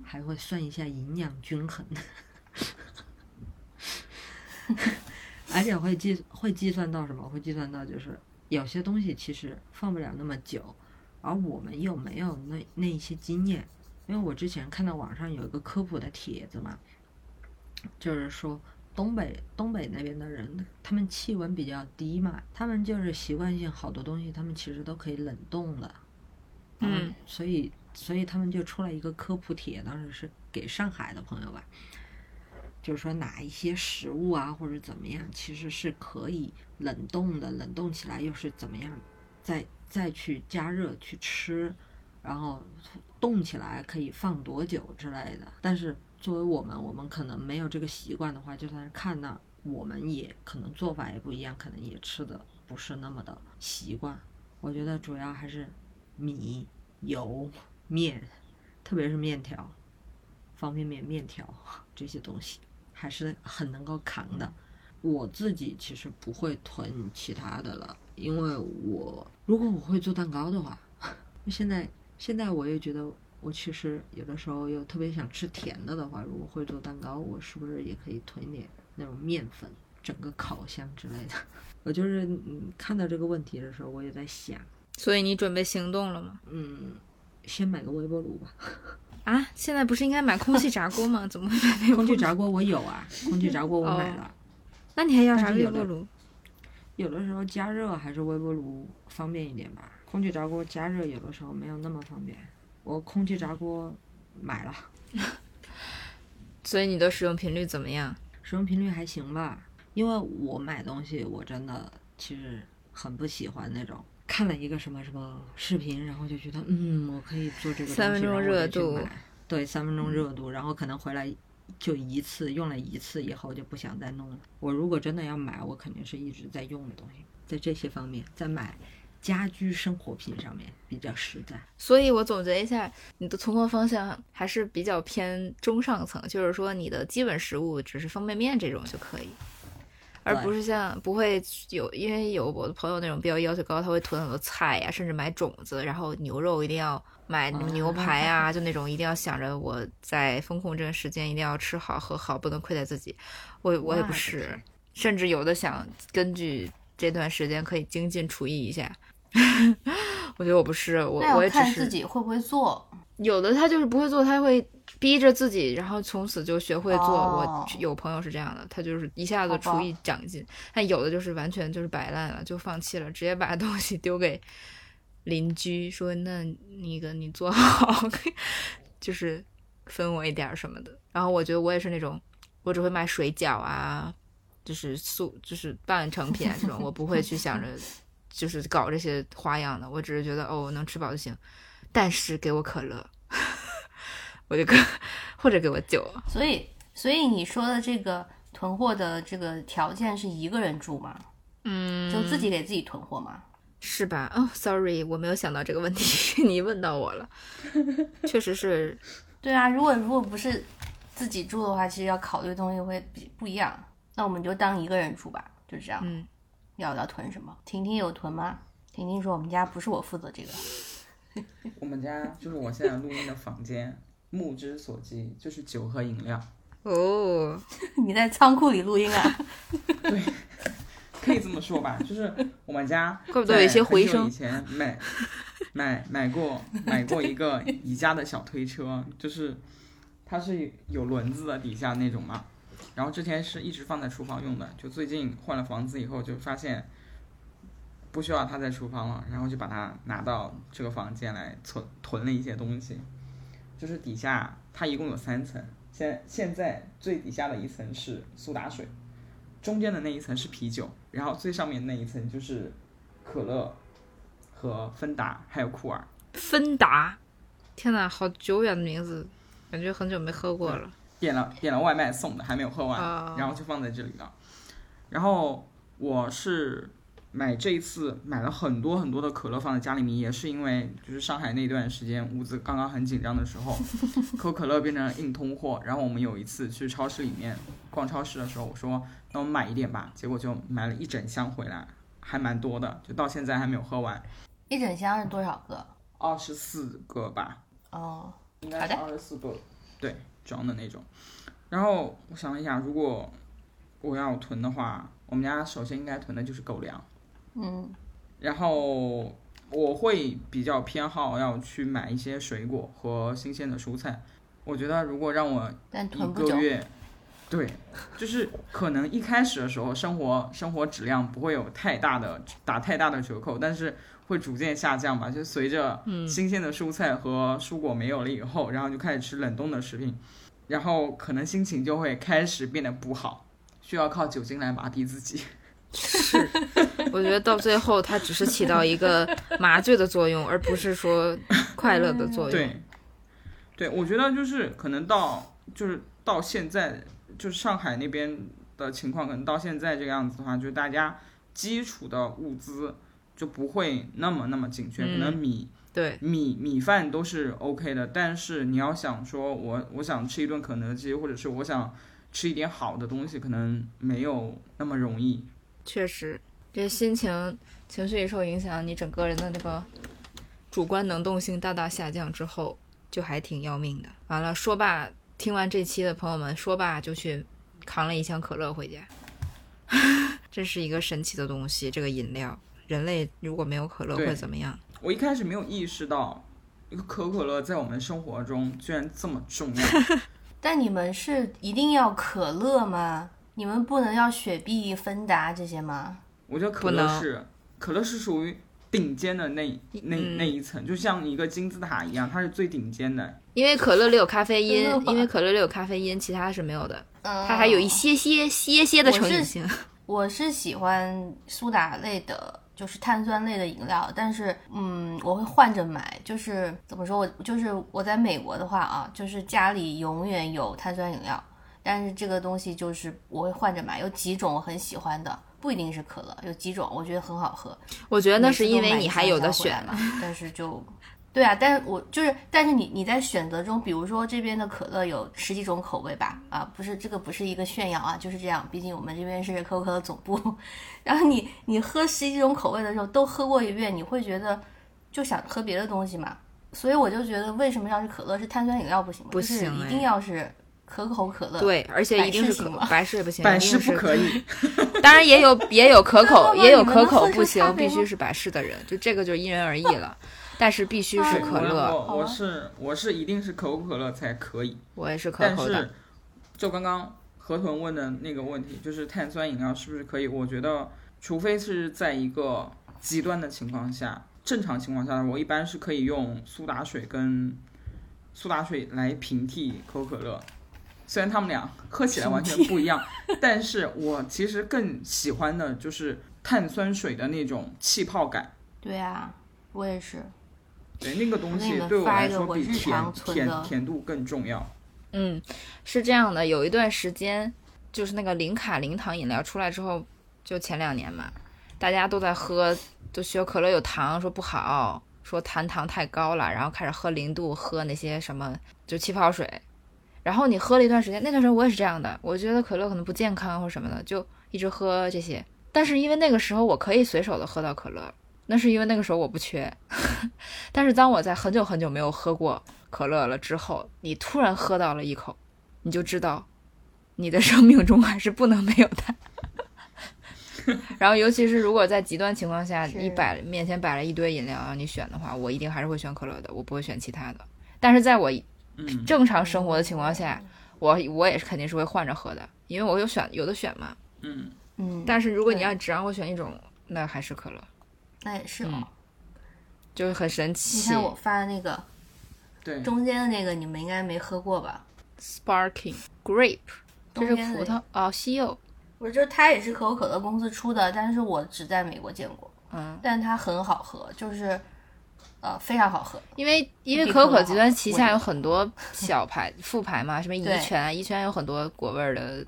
还会算一下营养均衡，而且会计算到什么？会计算到就是有些东西其实放不了那么久，而我们又没有那一些经验，因为我之前看到网上有一个科普的帖子嘛，就是说。东北那边的人，他们气温比较低嘛，他们就是习惯性好多东西他们其实都可以冷冻的，所以他们就出来一个科普帖，当时是给上海的朋友吧，就是说哪一些食物啊或者怎么样其实是可以冷冻的，冷冻起来又是怎么样再去加热去吃，然后冻起来可以放多久之类的。但是作为我们可能没有这个习惯的话，就算是看那，我们也可能做法也不一样，可能也吃的不是那么的习惯。我觉得主要还是米、油、面，特别是面条、方便面、面条这些东西还是很能够扛的。我自己其实不会囤其他的了，因为如果我会做蛋糕的话，现在我也觉得。我其实有的时候又特别想吃甜的话，如果会做蛋糕，我是不是也可以囤点那种面粉，整个烤箱之类的。我就是看到这个问题的时候我也在想。所以你准备行动了吗？先买个微波炉吧。啊，现在不是应该买空气炸锅吗？怎么会买微波炉？空气炸锅我有啊，空气炸锅我买了。那你还要啥微波炉？有的时候加热还是微波炉方便一点吧，空气炸锅加热有的时候没有那么方便。我空气炸锅买了。所以你的使用频率怎么样？使用频率还行吧，因为我买东西我真的其实很不喜欢那种看了一个什么视频，然后就觉得我可以做这个东西，3分钟热度，对，3分钟热度，然后可能回来就一次用了一次以后就不想再弄了。我如果真的要买，我肯定是一直在用的东西，在这些方面再买家居生活品上面比较实在。所以我总结一下，你的存货方向还是比较偏中上层，就是说你的基本食物只是方便面这种就可以，而不是像不会有，因为有我的朋友那种比较要求高，他会囤很多菜呀、啊，甚至买种子，然后牛肉一定要买牛排啊，就那种一定要想着我在风控这个时间一定要吃好喝好，不能亏待自己。我也不是，甚至有的想根据这段时间可以精进厨艺一下。我觉得我不是，我也只是看自己会不会做。有的他就是不会做，他会逼着自己，然后从此就学会做、哦、我有朋友是这样的，他就是一下子厨艺长进，但有的就是完全就是摆烂了，就放弃了，直接把东西丢给邻居说那个你做好就是分我一点什么的。然后我觉得我也是那种，我只会买水饺啊，就是半成品啊这种我不会去想着就是搞这些花样的，我只是觉得哦能吃饱就行，但是给我可乐我就或者给我酒。所以你说的这个囤货的这个条件是一个人住吗？嗯，就自己给自己囤货吗？是吧？哦、sorry 我没有想到这个问题你问到我了确实是。对啊，如果不是自己住的话，其实要考虑的东西会不一样。那我们就当一个人住吧，就这样。嗯，要囤什么？婷婷有囤吗？婷婷说我们家不是我负责这个我们家就是我现在录音的房间目之所及就是酒和饮料。哦，你在仓库里录音啊对，可以这么说吧，就是我们家怪不得有一些回声。以前买过一个宜家的小推车就是它是有轮子的底下那种嘛，然后之前是一直放在厨房用的，就最近换了房子以后就发现不需要它在厨房了，然后就把它拿到这个房间来囤了一些东西。就是底下它一共有3层，现在最底下的一层是苏打水，中间的那一层是啤酒，然后最上面那一层就是可乐和芬达还有酷尔。芬达，天哪，好久远的名字，感觉很久没喝过了。点了外卖送的，还没有喝完、oh. 然后就放在这里了。然后我是这一次买了很多很多的可乐放在家里面，也是因为就是上海那段时间物资刚刚很紧张的时候可乐变成硬通货。然后我们有一次去超市里面逛超市的时候，我说那我们买一点吧，结果就买了1整箱回来，还蛮多的，就到现在还没有喝完。1整箱是多少个？24个吧。哦、oh. 应该是24个，对，装的那种。然后我想了一下，如果我要囤的话，我们家首先应该囤的就是狗粮。嗯，然后我会比较偏好要去买一些水果和新鲜的蔬菜。我觉得如果让我一个月，对，就是可能一开始的时候生活质量不会有太大的折扣，但是会逐渐下降吧，就随着新鲜的蔬菜和蔬果没有了以后，然后就开始吃冷冻的食品，然后可能心情就会开始变得不好，需要靠酒精来麻痹自己。是，我觉得到最后它只是起到一个麻醉的作用而不是说快乐的作用。对，我觉得就是可能到现在就是上海那边的情况，可能到现在这个样子的话，就是大家基础的物资就不会那么紧缺，可能米饭都是 OK 的，但是你要想说我想吃一顿肯德基，或者是我想吃一点好的东西，可能没有那么容易。确实，这心情绪一受影响，你整个人的那个主观能动性大大下降之后，就还挺要命的。完了，说罢，听完这期的朋友们，说罢就去扛了1箱可乐回家，真是一个神奇的东西，这个饮料。人类如果没有可乐会怎么样？我一开始没有意识到可乐在我们生活中居然这么重要但你们是一定要可乐吗？你们不能要雪碧芬达这些吗？我觉得可乐是属于顶尖的那一层，就像一个金字塔一样，它是最顶尖的。因为可乐里有咖啡因其他是没有的、它还有一些的成瘾性。我是喜欢苏打类的，就是碳酸类的饮料，但是我会换着买。就是怎么说，我在美国的话啊，就是家里永远有碳酸饮料，但是这个东西就是我会换着买，有几种我很喜欢的，不一定是可乐，有几种我觉得很好喝。我觉得那是因为你还有的选了，但是就对啊，但是你在选择中，比如说这边的可乐有10几种口味吧，啊，不是，这个不是一个炫耀啊，就是这样，毕竟我们这边是可口可乐总部。然后你喝10几种口味的时候都喝过一遍，你会觉得就想喝别的东西嘛。所以我就觉得为什么要是可乐，是碳酸饮料不行吗？不行、哎，就是、一定要是可口可乐。对，而且一定是百事不行，百事不可以。当然也有可口，也有可口不行，必须是百事的人，就这个就因人而异了。但是必须是可乐，我是一定是可口可乐才可以。我也是可口的。但是就刚刚河豚问的那个问题，就是碳酸饮料是不是可以？我觉得，除非是在一个极端的情况下，正常情况下，我一般是可以用苏打水来平替可口可乐。虽然他们俩喝起来完全不一样，但是我其实更喜欢的就是碳酸水的那种气泡感。对啊，我也是。对，那个东西对我来说比甜度更重要。嗯，是这样的，有一段时间就是那个零卡零糖饮料出来之后，就前2年嘛，大家都在喝，就学可乐有糖，说不好，说含糖太高了，然后开始喝0度，喝那些什么就气泡水。然后你喝了一段时间，那段时间我也是这样的，我觉得可乐可能不健康或什么的，就一直喝这些。但是因为那个时候我可以随手的喝到可乐，那是因为那个时候我不缺。但是当我在很久很久没有喝过可乐了之后，你突然喝到了一口，你就知道你的生命中还是不能没有它。然后尤其是如果在极端情况下，你面前摆了一堆饮料让你选的话，我一定还是会选可乐的，我不会选其他的。但是在我正常生活的情况下，我也是肯定是会换着喝的，因为我有的选嘛。但是如果你要只让我选一种，那还是可乐。那也是哦，就是很神奇。你看我发的那个，对，中间的那个你们应该没喝过吧 ？Sparkling Grape， 这是葡萄哦，西柚。不是，就是它也是可口可乐公司出的，但是我只在美国见过。嗯，但它很好喝，就是非常好喝。因为可口可乐集团旗下有很多小牌、副牌嘛，什么怡泉有很多果味的。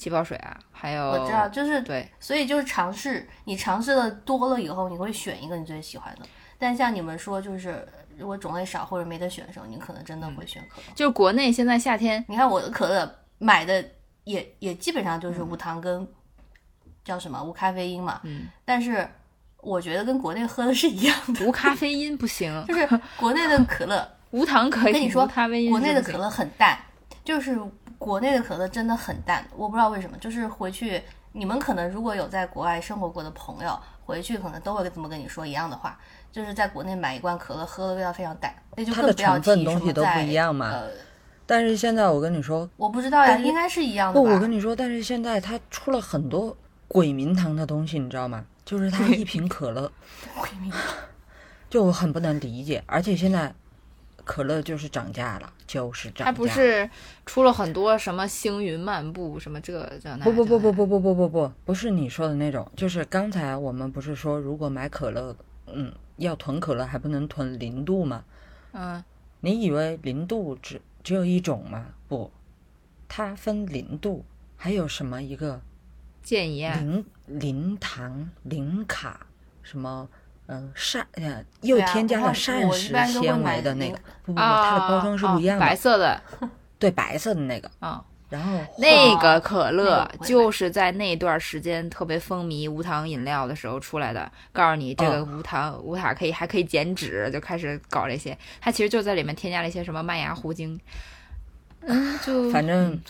气泡水啊，还有我知道，就是对，所以就是尝试，你尝试的多了以后，你会选一个你最喜欢的。但像你们说，就是如果种类少或者没得选的时候，你可能真的会选可乐。就国内现在夏天，你看我的可乐买的也基本上就是无糖跟叫什么无咖啡因嘛。但是我觉得跟国内喝的是一样的，无咖啡因不行，就是国内的可乐无糖可以。跟你说，国内的可乐很淡，就是。国内的可乐真的很淡，我不知道为什么，就是回去你们可能如果有在国外生活过的朋友，回去可能都会这么跟你说一样的话，就是在国内买一罐可乐喝的味道非常淡，那就更不要提什么在它的成分东西都不一样嘛。但是现在我跟你说，我不知道呀，应该是一样的吧。不，我跟你说，但是现在它出了很多鬼迷堂的东西，你知道吗？就是它一瓶可乐，鬼迷堂，就我很不能理解，而且现在。可乐就是涨价了，它不是出了很多什么星云漫步什么这那？不是你说的那种，就是刚才我们不是说如果买可乐，要囤可乐还不能囤0度吗？你以为0度只有一种吗？不，它分0度，还有什么一个建议啊？零糖、零卡什么？又添加了膳食纤维的那个，它的包装是不一样的，白色的，对，白色的那个啊。然后那个可乐就是在那段时间特别风靡无糖饮料的时候出来的，告诉你这个无糖无卡可以，还可以减脂，就开始搞这些。它其实就在里面添加了一些什么麦芽糊精，就反正，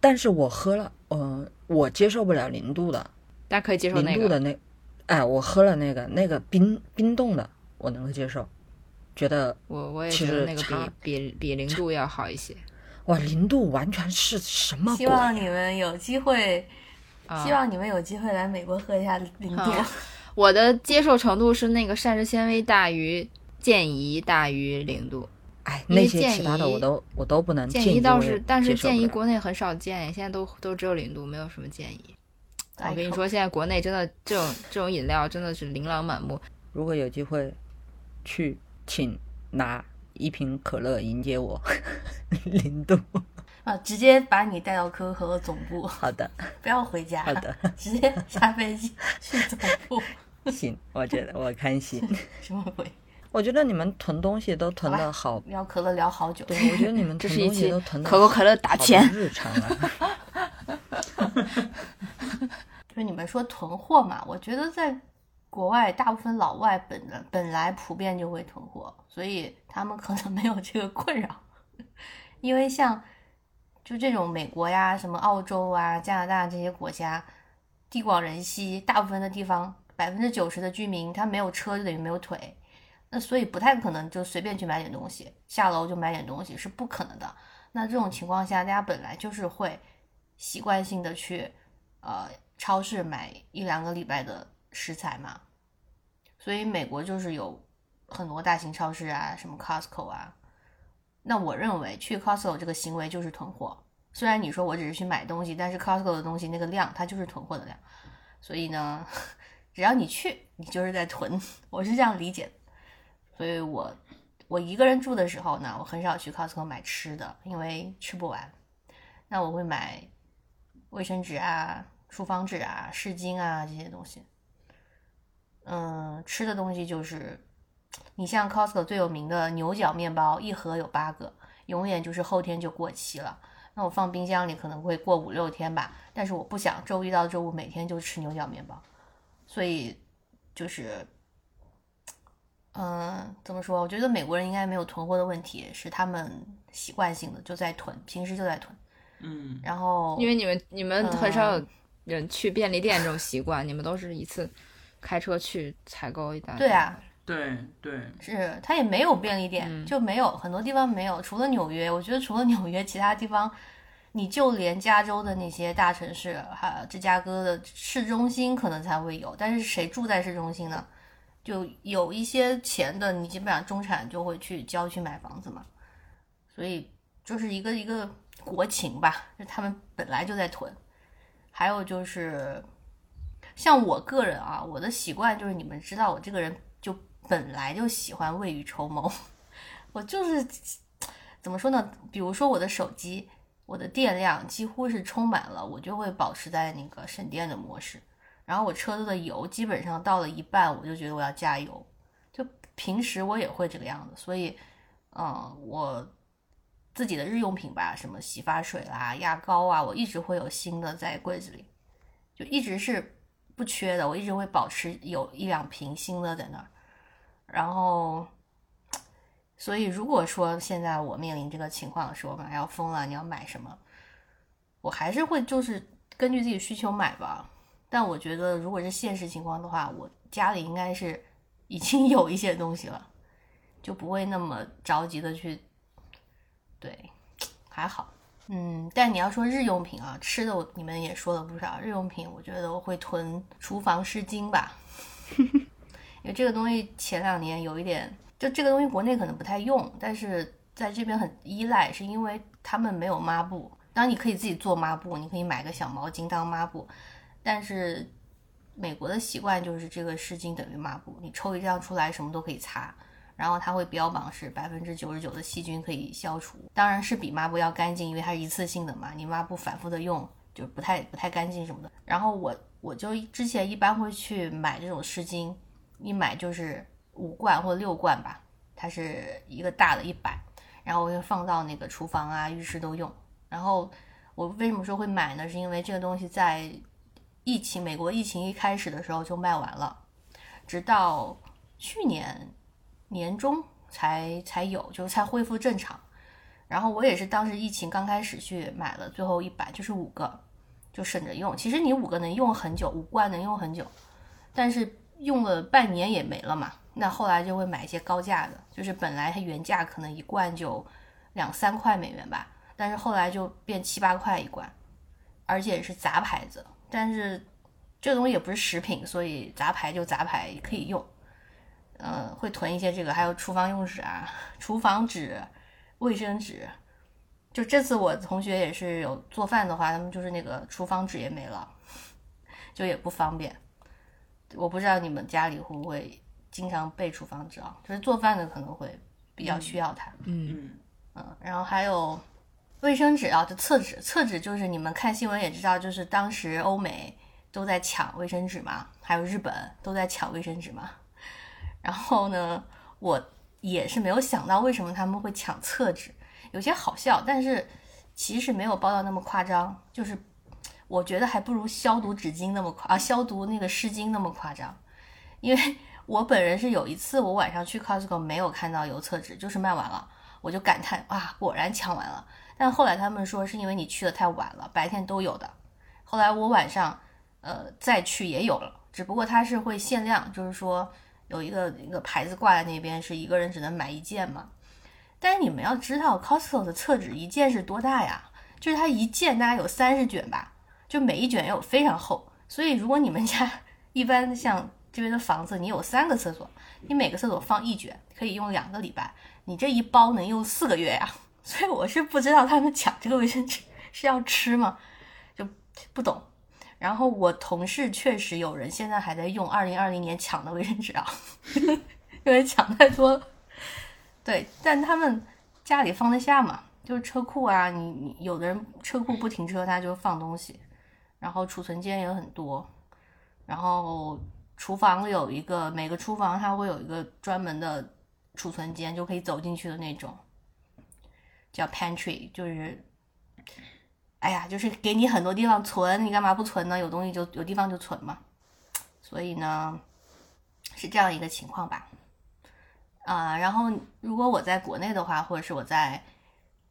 但是我喝了，我接受不了0度的，但可以接受那个0度的那。哎，我喝了那个冰冻的，我能够接受，觉得我也觉得那个比0度要好一些。哇，0度完全是什么鬼？希望你们有机会来美国喝一下0度。我的接受程度是那个膳食纤维大于健怡大于0度。哎，那些其他的我都不能。健怡倒是，但是健怡国内很少见，现在都只有0度，没有什么健怡。我跟你说，现在国内真的这种饮料真的是琳琅满目。如果有机会去，请拿一瓶可乐迎接我。0度啊，直接把你带到可口可乐总部。好的，不要回家。好的，直接下飞机去总部。行，我觉得我开心。什么鬼？我觉得你们囤东西都囤的好，聊可乐聊好久。对，我觉得你们囤东西都囤的好，可口可乐打钱日常啊。就是你们说囤货嘛，我觉得在国外大部分老外本来普遍就会囤货，所以他们可能没有这个困扰。因为像就这种美国呀、什么澳洲啊、加拿大这些国家，地广人稀，大部分的地方90%的居民他没有车就等于没有腿，那所以不太可能就随便去买点东西，下楼就买点东西是不可能的。那这种情况下，大家本来就是会习惯性的去超市买一两个礼拜的食材嘛，所以美国就是有很多大型超市啊，什么 Costco 啊。那我认为去 Costco 这个行为就是囤货，虽然你说我只是去买东西，但是 Costco 的东西那个量它就是囤货的量，所以呢只要你去你就是在囤，我是这样理解的。所以我一个人住的时候呢，我很少去 Costco 买吃的，因为吃不完。那我会买卫生纸啊、厨房纸啊、湿巾啊这些东西。吃的东西就是你像 Costco 最有名的牛角面包，一盒有8个，永远就是后天就过期了。那我放冰箱里可能会过5-6天吧，但是我不想周一到周五每天就吃牛角面包，所以就是怎么说，我觉得美国人应该没有囤货的问题，是他们习惯性的就在囤，平时就在囤。嗯，然后因为你们很少有人去便利店这种习惯，你们都是一次开车去采购一单。对啊，对对，是他也没有便利店，就没有，很多地方没有，除了纽约。我觉得除了纽约，其他地方，你就连加州的那些大城市，还有芝加哥的市中心可能才会有，但是谁住在市中心呢？就有一些钱的，你基本上中产就会去郊区买房子嘛，所以就是一个一个国情吧，就他们本来就在囤。还有就是像我个人啊，我的习惯就是你们知道我这个人就本来就喜欢未雨绸缪，我就是怎么说呢？比如说我的手机，我的电量几乎是充满了，我就会保持在那个省电的模式。然后我车子的油基本上到了一半，我就觉得我要加油。就平时我也会这个样子，所以，我自己的日用品吧，什么洗发水啦、牙膏啊，我一直会有新的在柜子里，就一直是不缺的，我一直会保持有1-2瓶新的在那儿。然后所以如果说现在我面临这个情况说嘛，要疯了你要买什么，我还是会就是根据自己需求买吧。但我觉得如果是现实情况的话，我家里应该是已经有一些东西了，就不会那么着急的去，对，还好。但你要说日用品啊，吃的你们也说了不少，日用品我觉得我会囤厨房湿巾吧。因为这个东西前2年有一点，就这个东西国内可能不太用，但是在这边很依赖，是因为他们没有抹布。当然你可以自己做抹布，你可以买个小毛巾当抹布，但是美国的习惯就是这个湿巾等于抹布，你抽一张出来什么都可以擦，然后它会标榜是99%的细菌可以消除，当然是比抹布要干净，因为它是一次性的嘛，你抹布反复的用就不太干净什么的。然后我就之前一般会去买这种湿巾，一买就是5罐或6罐吧，它是一个大的100，然后我就放到那个厨房啊、浴室都用。然后我为什么说会买呢？是因为这个东西在美国疫情一开始的时候就卖完了，直到去年年中才有，就才恢复正常。然后我也是当时疫情刚开始去买了最后100，就是5个，就省着用。其实你5个能用很久，5罐能用很久，但是用了半年也没了嘛。那后来就会买一些高价的，就是本来它原价可能1罐就2-3块美元吧，但是后来就变7-8块1罐，而且是杂牌子。但是这东西也不是食品，所以杂牌就杂牌可以用。会囤一些这个，还有厨房用纸啊、厨房纸、卫生纸。就这次我同学也是有做饭的话，他们就是那个厨房纸也没了，就也不方便。我不知道你们家里会不会经常备厨房纸啊？就是做饭的可能会比较需要它。然后还有卫生纸啊，就厕纸。厕纸就是你们看新闻也知道，就是当时欧美都在抢卫生纸嘛，还有日本都在抢卫生纸嘛。然后呢，我也是没有想到为什么他们会抢厕纸，有些好笑，但是其实没有报道那么夸张，就是我觉得还不如消毒纸巾那么消毒那个湿巾那么夸张。因为我本人是有一次我晚上去 Costco 没有看到邮厕纸，就是卖完了，我就感叹啊，果然抢完了。但后来他们说是因为你去的太晚了，白天都有的。后来我晚上再去也有了，只不过它是会限量，就是说有一个牌子挂在那边，是一个人只能买一件嘛。但是你们要知道 Costco 的厕纸一件是多大呀，就是它一件大概有30卷吧，就每一卷也有非常厚。所以如果你们家一般像这边的房子，你有3个厕所，你每个厕所放一卷，可以用2个礼拜，你这一包能用4个月呀。所以我是不知道他们抢这个卫生纸是要吃吗，就不懂。然后我同事确实有人现在还在用2020年抢的卫生纸啊，因为抢太多了。对，但他们家里放得下嘛，就是车库啊，你有的人车库不停车，他就放东西，然后储存间也很多，然后厨房有一个，每个厨房它会有一个专门的储存间，就可以走进去的那种，叫 pantry， 就是。哎呀，就是给你很多地方存，你干嘛不存呢？有东西就有地方就存嘛。所以呢，是这样一个情况吧。然后如果我在国内的话，或者是我在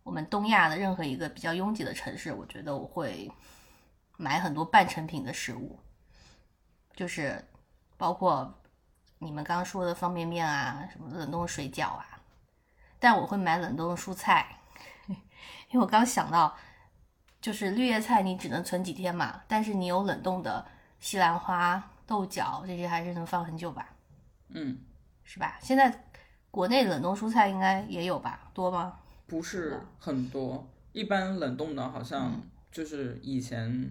我们东亚的任何一个比较拥挤的城市，我觉得我会买很多半成品的食物，就是包括你们刚刚说的方便面啊，什么冷冻水饺啊，但我会买冷冻蔬菜，因为我刚想到。就是绿叶菜你只能存几天嘛，但是你有冷冻的西兰花、豆角这些还是能放很久吧，嗯，是吧？现在国内冷冻蔬菜应该也有吧，多吗？不是很多，一般冷冻的好像就是以前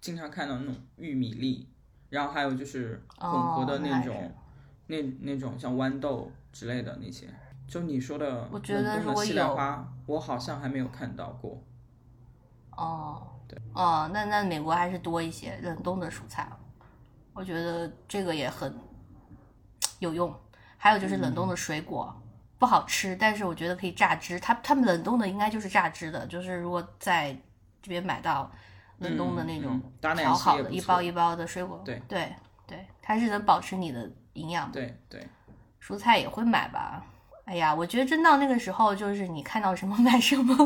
经常看到那种玉米粒，然后还有就是混合的那种、那种像豌豆之类的那些。就你说的我觉得冷冻的西兰花，我好像还没有看到过。哦，对，哦，那美国还是多一些冷冻的蔬菜，我觉得这个也很有用。还有就是冷冻的水果、不好吃，但是我觉得可以榨汁。他们冷冻的应该就是榨汁的，就是如果在这边买到冷冻的那种调好的、一包一包的水果，对，它是能保持你的营养的。对，蔬菜也会买吧。哎呀，我觉得真到那个时候，就是你看到什么买什么，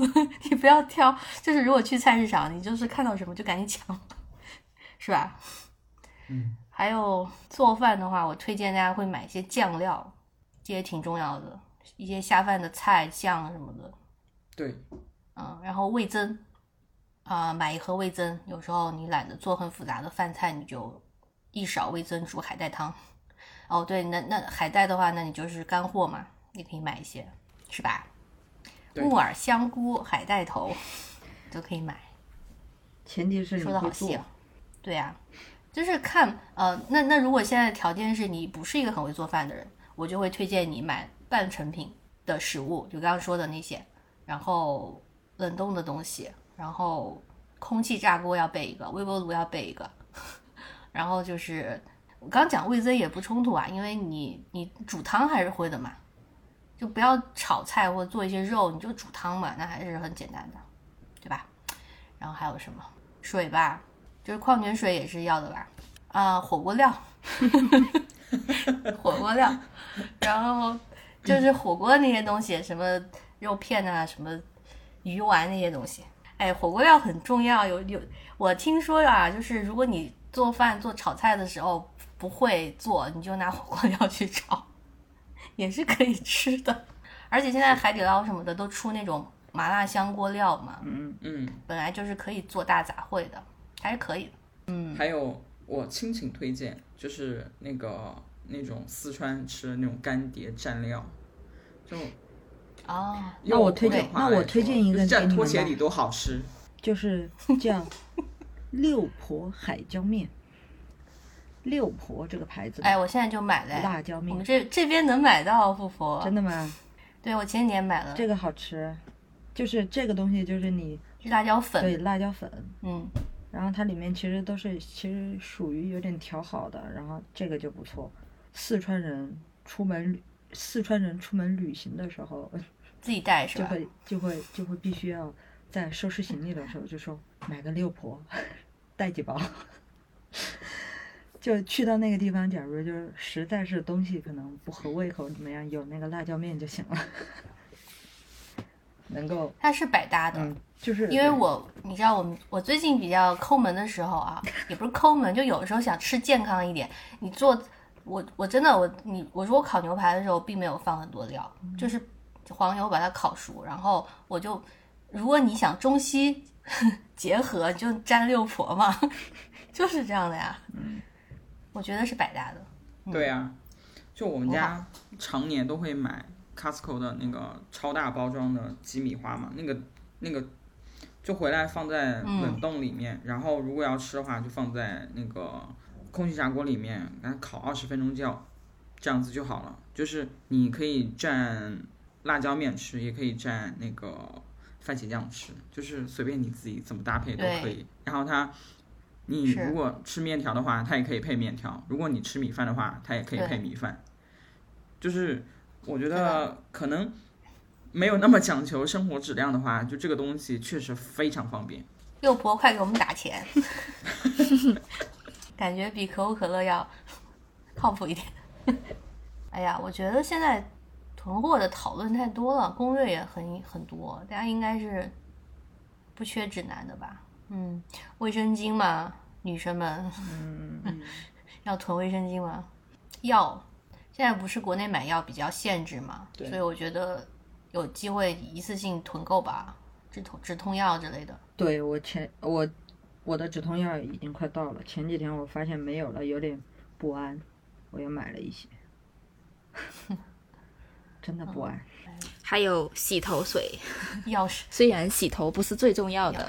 你不要挑。就是如果去菜市场，你就是看到什么就赶紧抢，是吧？嗯。还有做饭的话，我推荐大家会买一些酱料，这也挺重要的，一些下饭的菜酱什么的。对。然后味增，买一盒味增。有时候你懒得做很复杂的饭菜，你就一勺味增煮海带汤。哦，对，那海带的话，那你就是干货嘛。你可以买一些，是吧？木耳、香菇、海带头都可以买。前提是你会做。说得好细啊。对啊，就是看那如果现在的条件是你不是一个很会做饭的人，我就会推荐你买半成品的食物，就刚刚说的那些，然后冷冻的东西，然后空气炸锅要备一个，微波炉要备一个，然后就是我刚讲味增也不冲突啊，因为你煮汤还是会的嘛。就不要炒菜或做一些肉，你就煮汤嘛，那还是很简单的，对吧？然后还有什么水吧，就是矿泉水也是要的吧？火锅料，火锅料，然后就是火锅那些东西，什么肉片啊，什么鱼丸那些东西。哎，火锅料很重要。我听说啊，就是如果你做饭做炒菜的时候不会做，你就拿火锅料去炒。也是可以吃的，而且现在海底捞什么的都出那种麻辣香锅料嘛，本来就是可以做大杂烩的，还是可以的。还有我亲情推荐就是那种四川吃的那种干碟蘸料，就那我推荐一个蘸拖鞋底都好吃，就是叫六婆海椒面。六婆这个牌子，哎，我现在就买了辣椒面。我们这边能买到，富婆真的吗？对，我前几年买了，这个好吃，就是这个东西就是你辣椒粉，对，辣椒粉，然后它里面其实属于有点调好的，然后这个就不错。四川人出门四川人出门旅行的时候自己带是吧，就会必须要在收拾行李的时候就说买个六婆带几包，就去到那个地方，假如就是实在是东西可能不合胃口怎么样，有那个辣椒面就行了，能够它是百搭的、就是因为你知道我最近比较抠门的时候啊，也不是抠门，就有的时候想吃健康一点，你做我真的我说我烤牛排的时候并没有放很多料、就是黄油把它烤熟，然后我就如果你想中西结合就蘸六婆嘛，就是这样的呀，我觉得是百搭的、对啊，就我们家常年都会买 Costco 的那个超大包装的鸡米花嘛，那个就回来放在冷冻里面、然后如果要吃的话就放在那个空气炸锅里面给它烤20分钟焦，这样子就好了，就是你可以蘸辣椒面吃，也可以蘸那个番茄酱吃，就是随便你自己怎么搭配都可以，然后你如果吃面条的话它也可以配面条，如果你吃米饭的话它也可以配米饭，就是我觉得可能没有那么讲求生活质量的话，就这个东西确实非常方便。六婆快给我们打钱感觉比可口可乐要靠谱一点哎呀，我觉得现在囤货的讨论太多了，攻略也很多，大家应该是不缺指南的吧。卫生巾嘛，女生们要囤卫生巾吗？药现在不是国内买药比较限制嘛，所以我觉得有机会一次性囤购吧，止痛药之类的。对，我的止痛药已经快到了，前几天我发现没有了，有点不安，我又买了一些真的不安，还有洗头水钥匙，虽然洗头不是最重要的，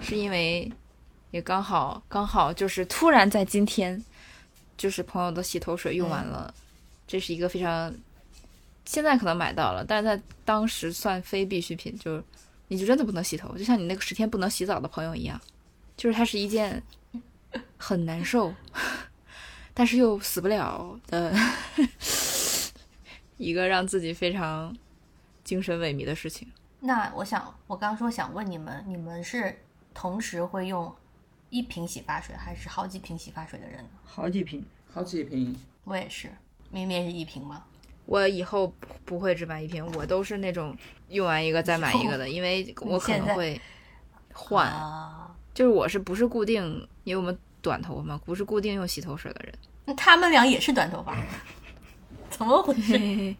是因为也刚好就是突然在今天，就是朋友的洗头水用完了，这是一个非常现在可能买到了，但是在当时算非必需品，就你就真的不能洗头，就像你那个10天不能洗澡的朋友一样，就是它是一件很难受但是又死不了的一个让自己非常精神萎靡的事情。那我刚说想问你们是同时会用一瓶洗发水还是好几瓶洗发水的人呢？好几瓶。我也是，明明是一瓶吗？我以后不会只买一瓶，我都是那种用完一个再买一个的，因为我可能会换，就是我是不是固定，因为我们短头发嘛，不是固定用洗头水的人。那他们俩也是短头发怎么回事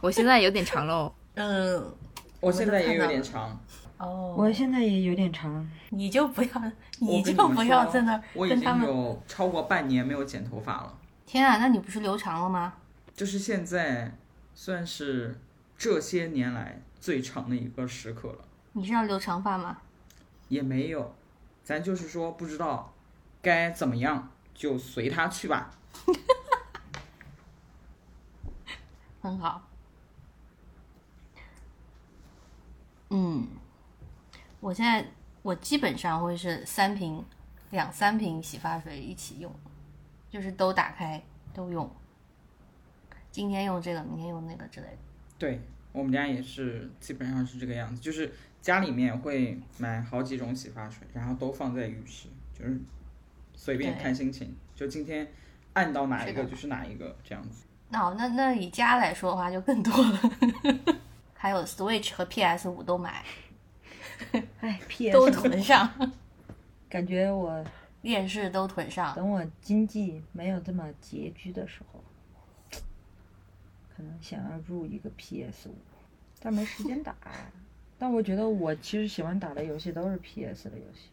我现在有点长喽我现在也有点长你就不要在那，我已经有超过半年没有剪头发了。天啊，那你不是留长了吗？就是现在算是这些年来最长的一个时刻了。你是要留长发吗？也没有，咱就是说不知道该怎么样就随他去吧很好。我现在基本上会是两三瓶洗发水一起用，就是都打开都用，今天用这个明天用那个之类的。对，我们家也是基本上是这个样子，就是家里面会买好几种洗发水，然后都放在浴室，就是随便看心情，就今天按到哪一个就是哪一个这样子。那以家来说的话就更多了还有 Switch 和 PS5 都买PS 都囤上，感觉我电视都囤上。等我经济没有这么拮据的时候，可能想要入一个 PS5， 但没时间打但我觉得我其实喜欢打的游戏都是 PS 的游戏。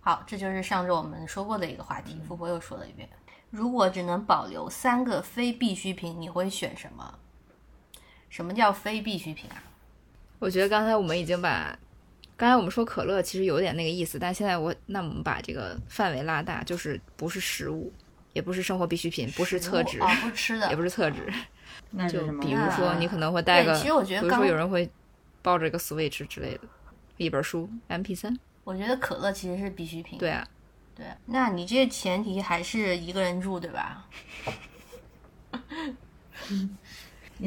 好，这就是上周我们说过的一个话题，富婆又说了一遍。如果只能保留3个非必需品，你会选什么？什么叫非必需品啊？我觉得刚才我们说可乐其实有点那个意思，但现在我们把这个范围拉大，就是不是食物，也不是生活必需品，不是厕纸，不吃的，也不是厕纸。那就比如说你可能会带个，其实我觉得比如说有人会抱着一个 Switch 之类的，一本书 MP3。 我觉得可乐其实是必需品。对啊，对。那你这前提还是一个人住对吧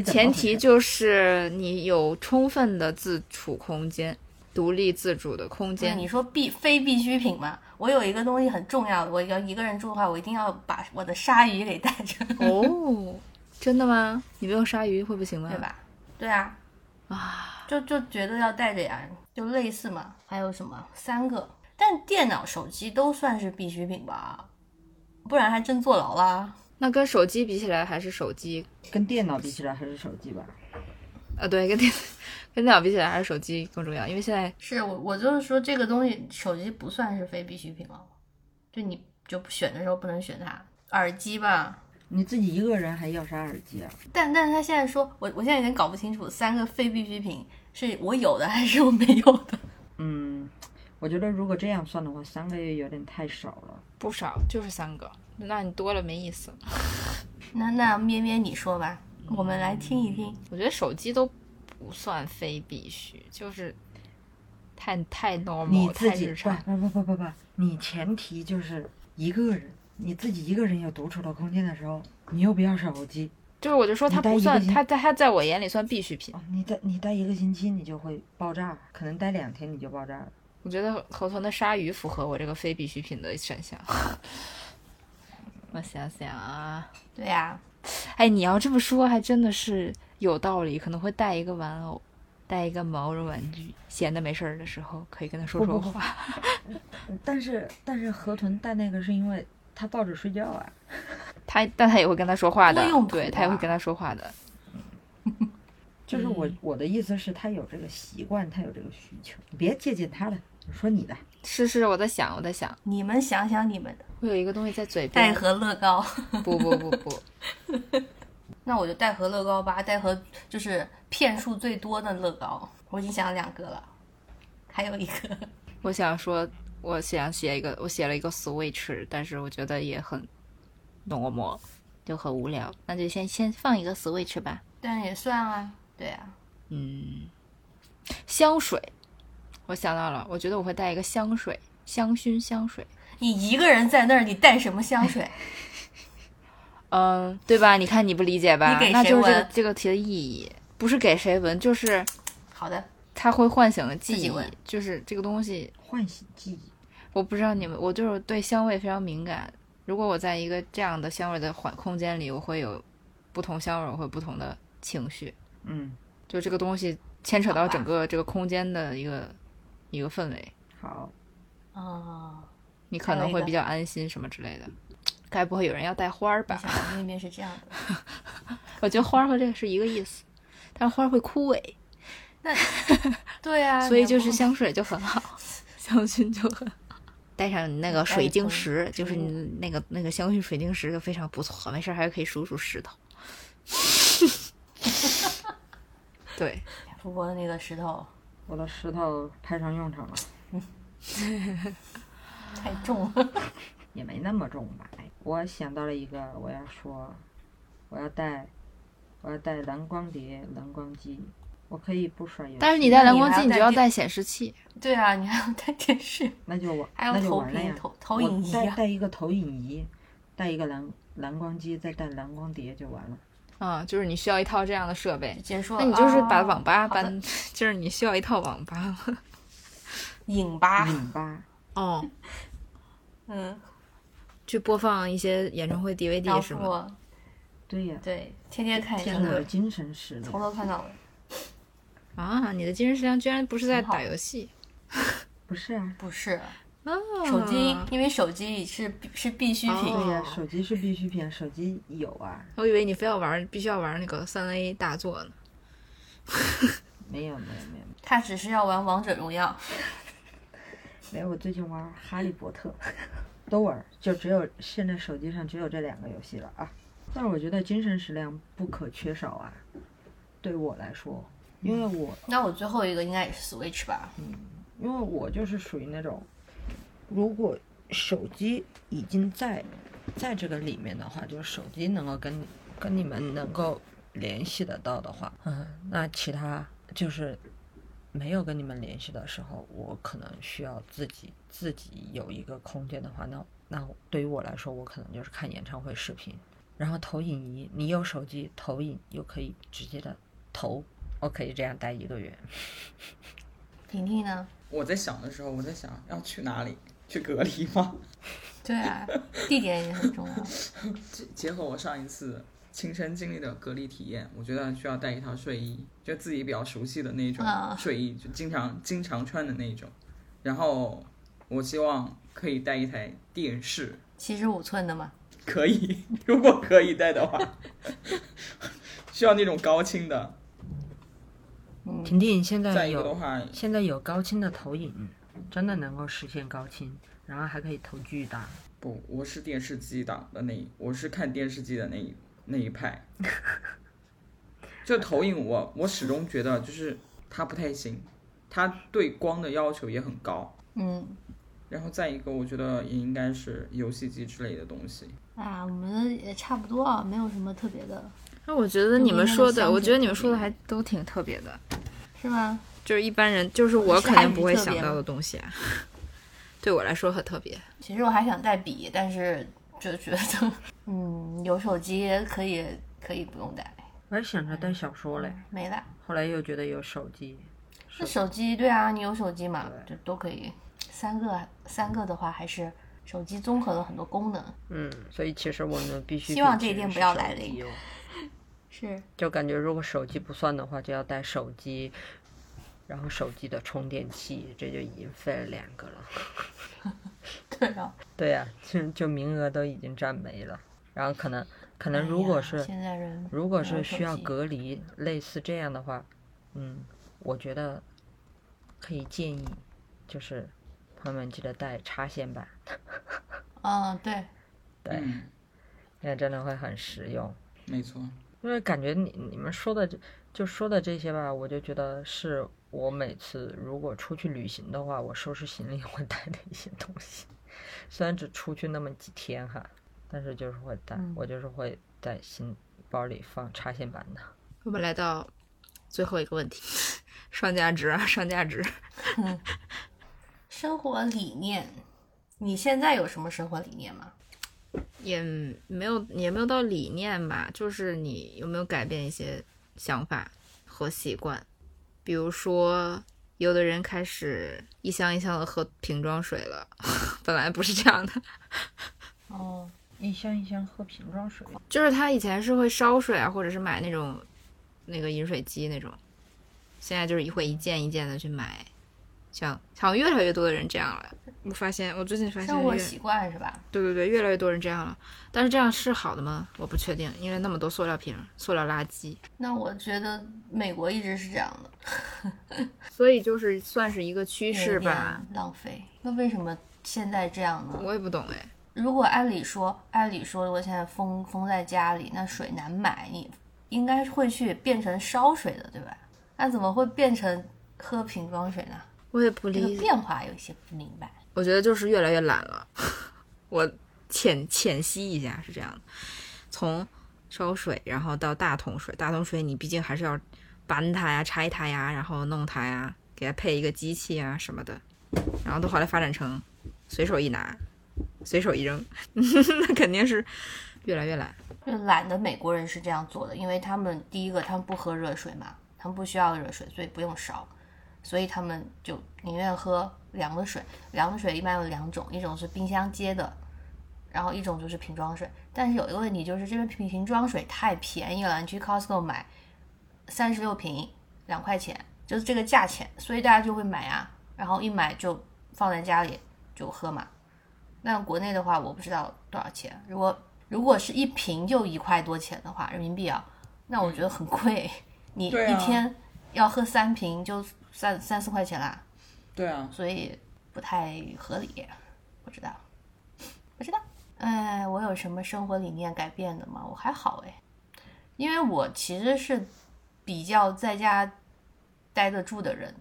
前提就是你有充分的自处空间，独立自主的空间。你说非必需品嘛，我有一个东西很重要，我要一个人住的话，我一定要把我的鲨鱼给带着。哦，真的吗？你没有鲨鱼会不行吗？对吧？对啊，啊，就觉得要带着呀，就类似嘛。还有什么3个？但电脑、手机都算是必需品吧，不然还真坐牢啦。那跟手机比起来，还是手机；跟电脑比起来，还是手机吧。啊，对，跟电脑比起来，还是手机更重要，因为现在是我就是说这个东西，手机不算是非必需品了，就你就选的时候不能选它。耳机吧，你自己一个人还要啥耳机啊？但是他现在说，我现在有点搞不清楚，3个非必需品是我有的还是我没有的。嗯。我觉得如果这样算的话，3个月有点太少了。不少，就是3个，那你多了没意思。那咩咩你说吧，我们来听一听。我觉得手机都不算非必须，就是太 normal， 太日常。不，你前提就是一个人，你自己一个人有独处的空间的时候，你又不要手机。就是我就说它不算，它在我眼里算必需品。哦、你待1个星期你就会爆炸，可能待2天你就爆炸了。我觉得河豚的鲨鱼符合我这个非必需品的选项。我想想啊，对呀、啊，哎，你要这么说还真的是有道理，可能会带一个玩偶，带一个毛绒玩具，闲的没事的时候可以跟他说说话。但是河豚带那个是因为他抱着睡觉啊，但他也会跟他说话的，对，他也会跟他说话的。就是我的意思是，他有这个习惯，他有这个需求，你别借鉴他的，你说你的。是，我在想，你们想想你们的。我有一个东西在嘴边。带盒乐高。不。那我就带盒乐高吧，带盒就是片数最多的乐高。我已经想了2个了，还有1个。我想说，我写了一个 Switch， 但是我觉得也很normal，就很无聊，那就先放一个 Switch 吧。但也算啊。对啊，嗯，香水，我想到了，我觉得我会带一个香水，香薰香水。你一个人在那儿，你带什么香水？嗯，对吧？你看你不理解吧？你给谁闻？那就是这个题的意义，不是给谁闻，就是好的，它会唤醒的记忆，就是这个东西唤醒记忆。我不知道你们，我就是对香味非常敏感。如果我在一个这样的香味的空间里，我会有不同香味，我会有不同的情绪。嗯，就这个东西牵扯到整个这个空间的一个氛围。好，哦，你可能会比较安心什么之类的。该不会有人要带花吧？那边是这样的。我觉得花和这个是一个意思，但是花会枯萎。那对啊，所以就是香水就很好，香薰就很好。带上你那个水晶石，就是你那个香薰水晶石就非常不错，没事还可以数数石头。对，富婆的那个石头，我的石头派上用场了。太重了，也没那么重吧。我想到了一个，我要说，我要带蓝光碟、蓝光机，我可以不甩油。但是你带蓝光机，你就要带显示器。对啊，你还要带电视。那就完了呀。投影仪、啊。我带一个投影仪，带一个蓝光机，再带蓝光碟就完了。啊、嗯，就是你需要一套这样的设备，结束了。那你就是把网吧搬，哦、就是你需要一套网吧，影吧，哦，嗯，去播放一些演唱会 DVD 是吗？对呀、啊，对，天天看演唱会，精神食粮，从头看到尾。啊，你的精神食粮居然不是在打游戏？不是啊，不是。手机，因为手机是必需品。对呀，手机是必需品，手机有啊。我以为你非要玩，必须要玩那个3A 大作呢。没有，他只是要玩王者荣耀。没有，我最近玩哈利波特，都玩，就只有现在手机上只有这2个游戏了啊。但是我觉得精神食粮不可缺少啊，对我来说，因为我那我最后一个应该也是 Switch 吧。嗯，因为我就是属于那种。如果手机已经在这个里面的话，就是手机能够跟你们能够联系得到的话，嗯，那其他就是没有跟你们联系的时候，我可能需要自己有一个空间的话，那对于我来说，我可能就是看演唱会视频，然后投影仪你有手机投影又可以直接的投，我可以这样待1个月。婷婷呢？我在想的时候，我在想要去哪里，去隔离吗？对啊，地点也很重要。结合我上一次亲身经历的隔离体验，我觉得需要带一套睡衣，就自己比较熟悉的那种睡衣，就经常穿的那种。然后我希望可以带一台电视，75寸的吗？可以，如果可以带的话。需要那种高清的。婷婷现在有高清的投影，真的能够实现高清，然后还可以投巨大。不，我是电视机党的我是看电视机的那一派。就投影我始终觉得就是它不太行，它对光的要求也很高。嗯。然后再一个，我觉得也应该是游戏机之类的东西。啊，我们也差不多啊，没有什么特别的。那我觉得你们说的，还都挺特别的，是吗？就是一般人，就是我肯定不会想到的东西啊。对我来说很特别。其实我还想带笔，但是就觉得，有手机可以不用带。我还想着带小说嘞，没了。后来又觉得有手机。那手机对啊，你有手机嘛，就都可以。三个的话，还是手机综合了很多功能。所以其实我们必须希望这一天不要来临。是，就感觉如果手机不算的话，就要带手机，然后手机的充电器，这就已经废了2个了。对啊，对啊，就名额都已经占没了。然后可能如果是需要隔离类似这样的话，我觉得可以建议就是朋友们记得带插线板。对，对，那真的会很实用。没错。因为感觉你们说的这些吧，我就觉得是我每次如果出去旅行的话，我收拾行李会带的一些东西。虽然只出去那么几天哈，但是就是会带，我就是会在行包里放插线板的。我们来到最后一个问题，上价值啊，上价值。生活理念，你现在有什么生活理念吗？也没有到理念吧，就是你有没有改变一些想法和习惯。比如说有的人开始一箱一箱的喝瓶装水了，本来不是这样的。一箱一箱喝瓶装水，就是他以前是会烧水啊，或者是买那种那个饮水机那种，现在就是会一件一件的去买。像越来越多的人这样了，我最近发现生活习惯是吧？对对对，越来越多人这样了，但是这样是好的吗？我不确定，因为那么多塑料瓶、塑料垃圾。那我觉得美国一直是这样的，所以就是算是一个趋势吧。浪费，那为什么现在这样呢？我也不懂哎。如果按理说，我现在封在家里，那水难买，你应该会去变成烧水的，对吧？那怎么会变成喝瓶装水呢？我也不理解，这个变化有些不明白。我觉得就是越来越懒了。我浅析一下是这样的，从烧水然后到大桶水，你毕竟还是要搬它呀、拆它呀，然后弄它呀，给它配一个机器呀什么的，然后都后来发展成随手一拿、随手一扔。那肯定是越来越懒。懒的美国人是这样做的，因为他们第一个他们不喝热水嘛，他们不需要热水，所以不用烧。所以他们就宁愿喝凉的水，凉的水一般有2种，一种是冰箱接的，然后一种就是瓶装水。但是有一个问题就是这个瓶装水太便宜了，你去 Costco 买36瓶2块钱，就是这个价钱，所以大家就会买啊，然后一买就放在家里就喝嘛。那国内的话我不知道多少钱，如果是一瓶就1块多钱的话，人民币啊，那我觉得很贵，你一天要喝3瓶就3-4块钱啦。对啊，所以不太合理。不知道哎，我有什么生活理念改变的吗？我还好哎，因为我其实是比较在家待得住的人，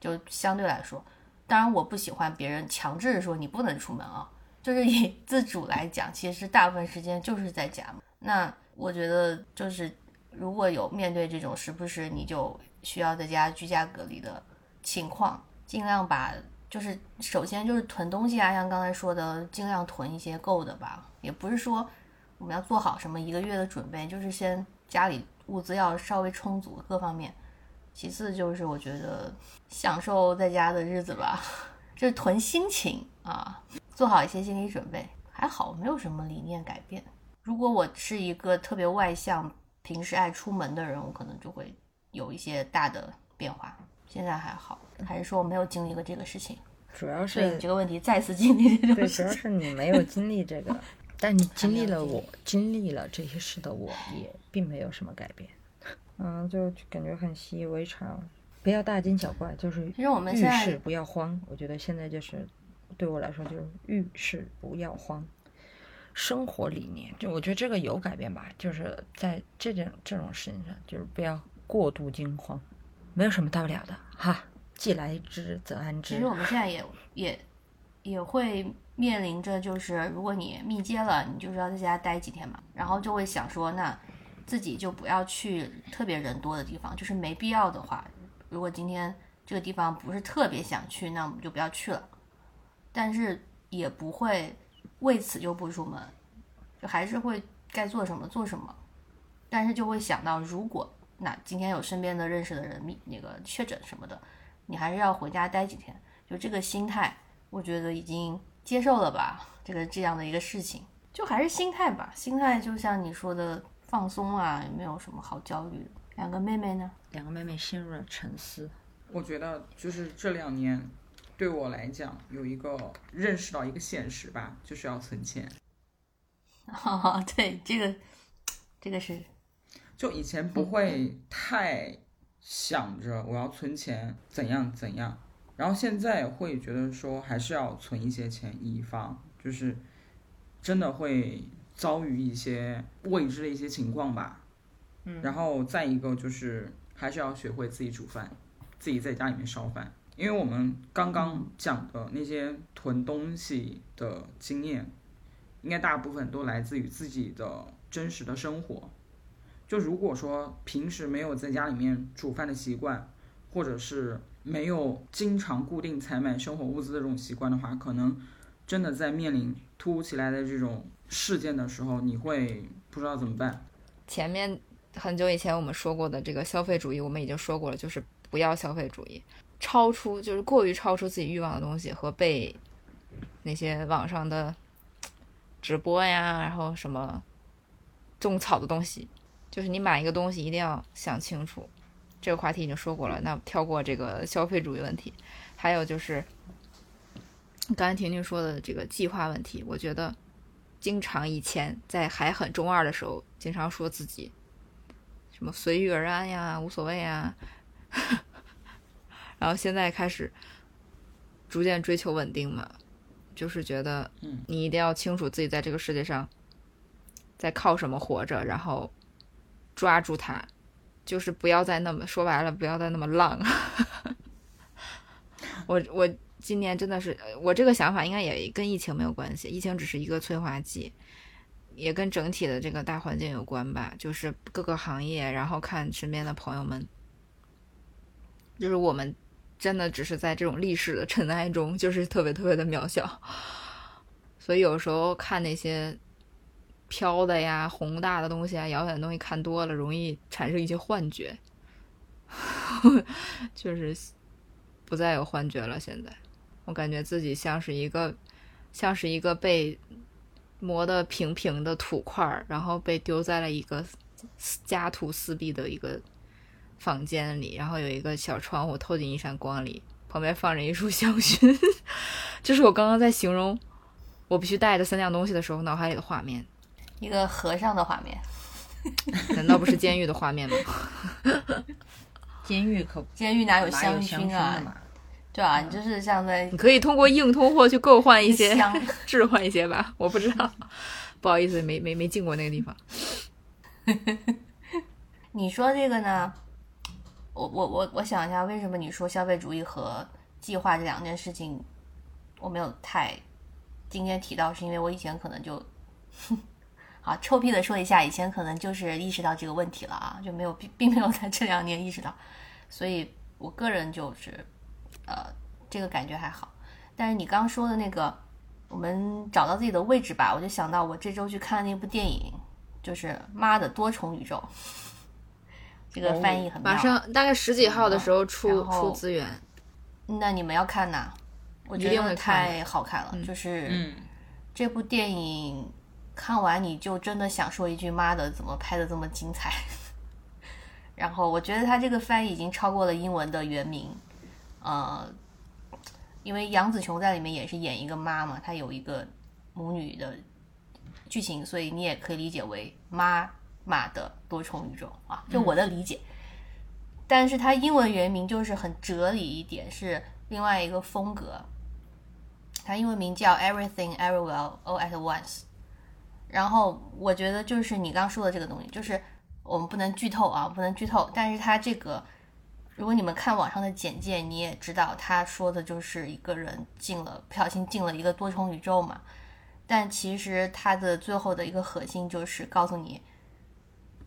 就相对来说，当然我不喜欢别人强制说你不能出门啊，就是以自主来讲，其实大部分时间就是在家嘛。那我觉得就是如果有面对这种时不时你就需要在家居家隔离的情况，尽量把就是首先就是囤东西啊，像刚才说的尽量囤一些够的吧，也不是说我们要做好什么一个月的准备，就是先家里物资要稍微充足各方面，其次就是我觉得享受在家的日子吧，就是囤心情啊，做好一些心理准备。还好没有什么理念改变，如果我是一个特别外向平时爱出门的人，我可能就会有一些大的变化，现在还好，还是说我没有经历过这个事情，主要是你这个问题再次经历这个事情，对，主要是你没有经历这个但你经历了我经历了这些事的我也并没有什么改变，嗯，就感觉很习以为常，不要大惊小怪，就是遇事不要慌，我觉得现在就是对我来说就是遇事不要慌，生活理念就我觉得这个有改变吧，就是在这种事情上就是不要过度惊慌，没有什么大不了的哈，既来之则安之。其实我们现在也会面临着，就是如果你密接了，你就是要在家待几天嘛，然后就会想说那自己就不要去特别人多的地方，就是没必要的话，如果今天这个地方不是特别想去，那我们就不要去了，但是也不会为此就不出门，就还是会该做什么做什么，但是就会想到如果那今天有身边的认识的人那个确诊什么的，你还是要回家待几天，就这个心态我觉得已经接受了吧，这样的一个事情，就还是心态吧，心态就像你说的放松啊，也没有什么好焦虑的。两个妹妹呢？两个妹妹陷入了沉思。我觉得就是这两年对我来讲有一个认识到一个现实吧，就是要存钱。哦，对，这个是就以前不会太想着我要存钱怎样怎样，然后现在会觉得说还是要存一些钱，以防就是真的会遭遇一些未知的一些情况吧。嗯，然后再一个就是还是要学会自己煮饭，自己在家里面烧饭，因为我们刚刚讲的那些囤东西的经验应该大部分都来自于自己的真实的生活，就如果说平时没有在家里面煮饭的习惯，或者是没有经常固定采买生活物资的这种习惯的话，可能真的在面临突如其来的这种事件的时候，你会不知道怎么办。前面很久以前我们说过的这个消费主义我们已经说过了，就是不要消费主义，超出就是过于超出自己欲望的东西和被那些网上的直播呀，然后什么种草的东西，就是你买一个东西一定要想清楚，这个话题已经说过了，那跳过这个消费主义问题。还有就是刚才婷婷说的这个计划问题，我觉得经常以前在还很中二的时候经常说自己什么随遇而安呀，无所谓啊然后现在开始逐渐追求稳定嘛，就是觉得你一定要清楚自己在这个世界上在靠什么活着，然后抓住它，就是不要再那么说白了不要再那么浪我今年真的是，我这个想法应该也跟疫情没有关系，疫情只是一个催化剂，也跟整体的这个大环境有关吧，就是各个行业，然后看身边的朋友们，就是我们真的只是在这种历史的尘埃中，就是特别特别的渺小，所以有时候看那些飘的呀宏大的东西啊遥远的东西看多了容易产生一些幻觉就是不再有幻觉了，现在我感觉自己像是一个被磨得平平的土块，然后被丢在了一个家徒四壁的一个房间里，然后有一个小窗户透进一扇光里，旁边放着一束香薰这是我刚刚在形容我必须带着三样东西的时候脑海里的画面，一个和尚的画面难道不是监狱的画面吗监狱哪有香薰啊？对啊，你就是像在你可以通过硬通货去购换一些置换一些吧，我不知道不好意思没进过那个地方你说这个呢，我想一下，为什么你说消费主义和计划这两件事情我没有太今天提到，是因为我以前可能就好臭屁的说一下，以前可能就是意识到这个问题了啊，就没有并没有在这两年意识到，所以我个人就是这个感觉还好。但是你刚说的那个我们找到自己的位置吧，我就想到我这周去看那部电影，就是妈的多重宇宙，这个翻译很妙，马上大概十几号的时候出资源，那你们要看哪？我觉得太好看了，就是这部电影看完你就真的想说一句妈的怎么拍的这么精彩。然后我觉得他这个翻译已经超过了英文的原名，因为杨紫琼在里面也是演一个妈嘛，她有一个母女的剧情，所以你也可以理解为妈妈的多重宇宙啊，就我的理解。但是它英文原名就是很哲理一点，是另外一个风格。它英文名叫 Everything Everywhere All at Once。然后我觉得就是你刚说的这个东西，就是我们不能剧透啊，不能剧透。但是它这个，如果你们看网上的简介，你也知道他说的就是一个人不小心进了一个多重宇宙嘛。但其实它的最后的一个核心就是告诉你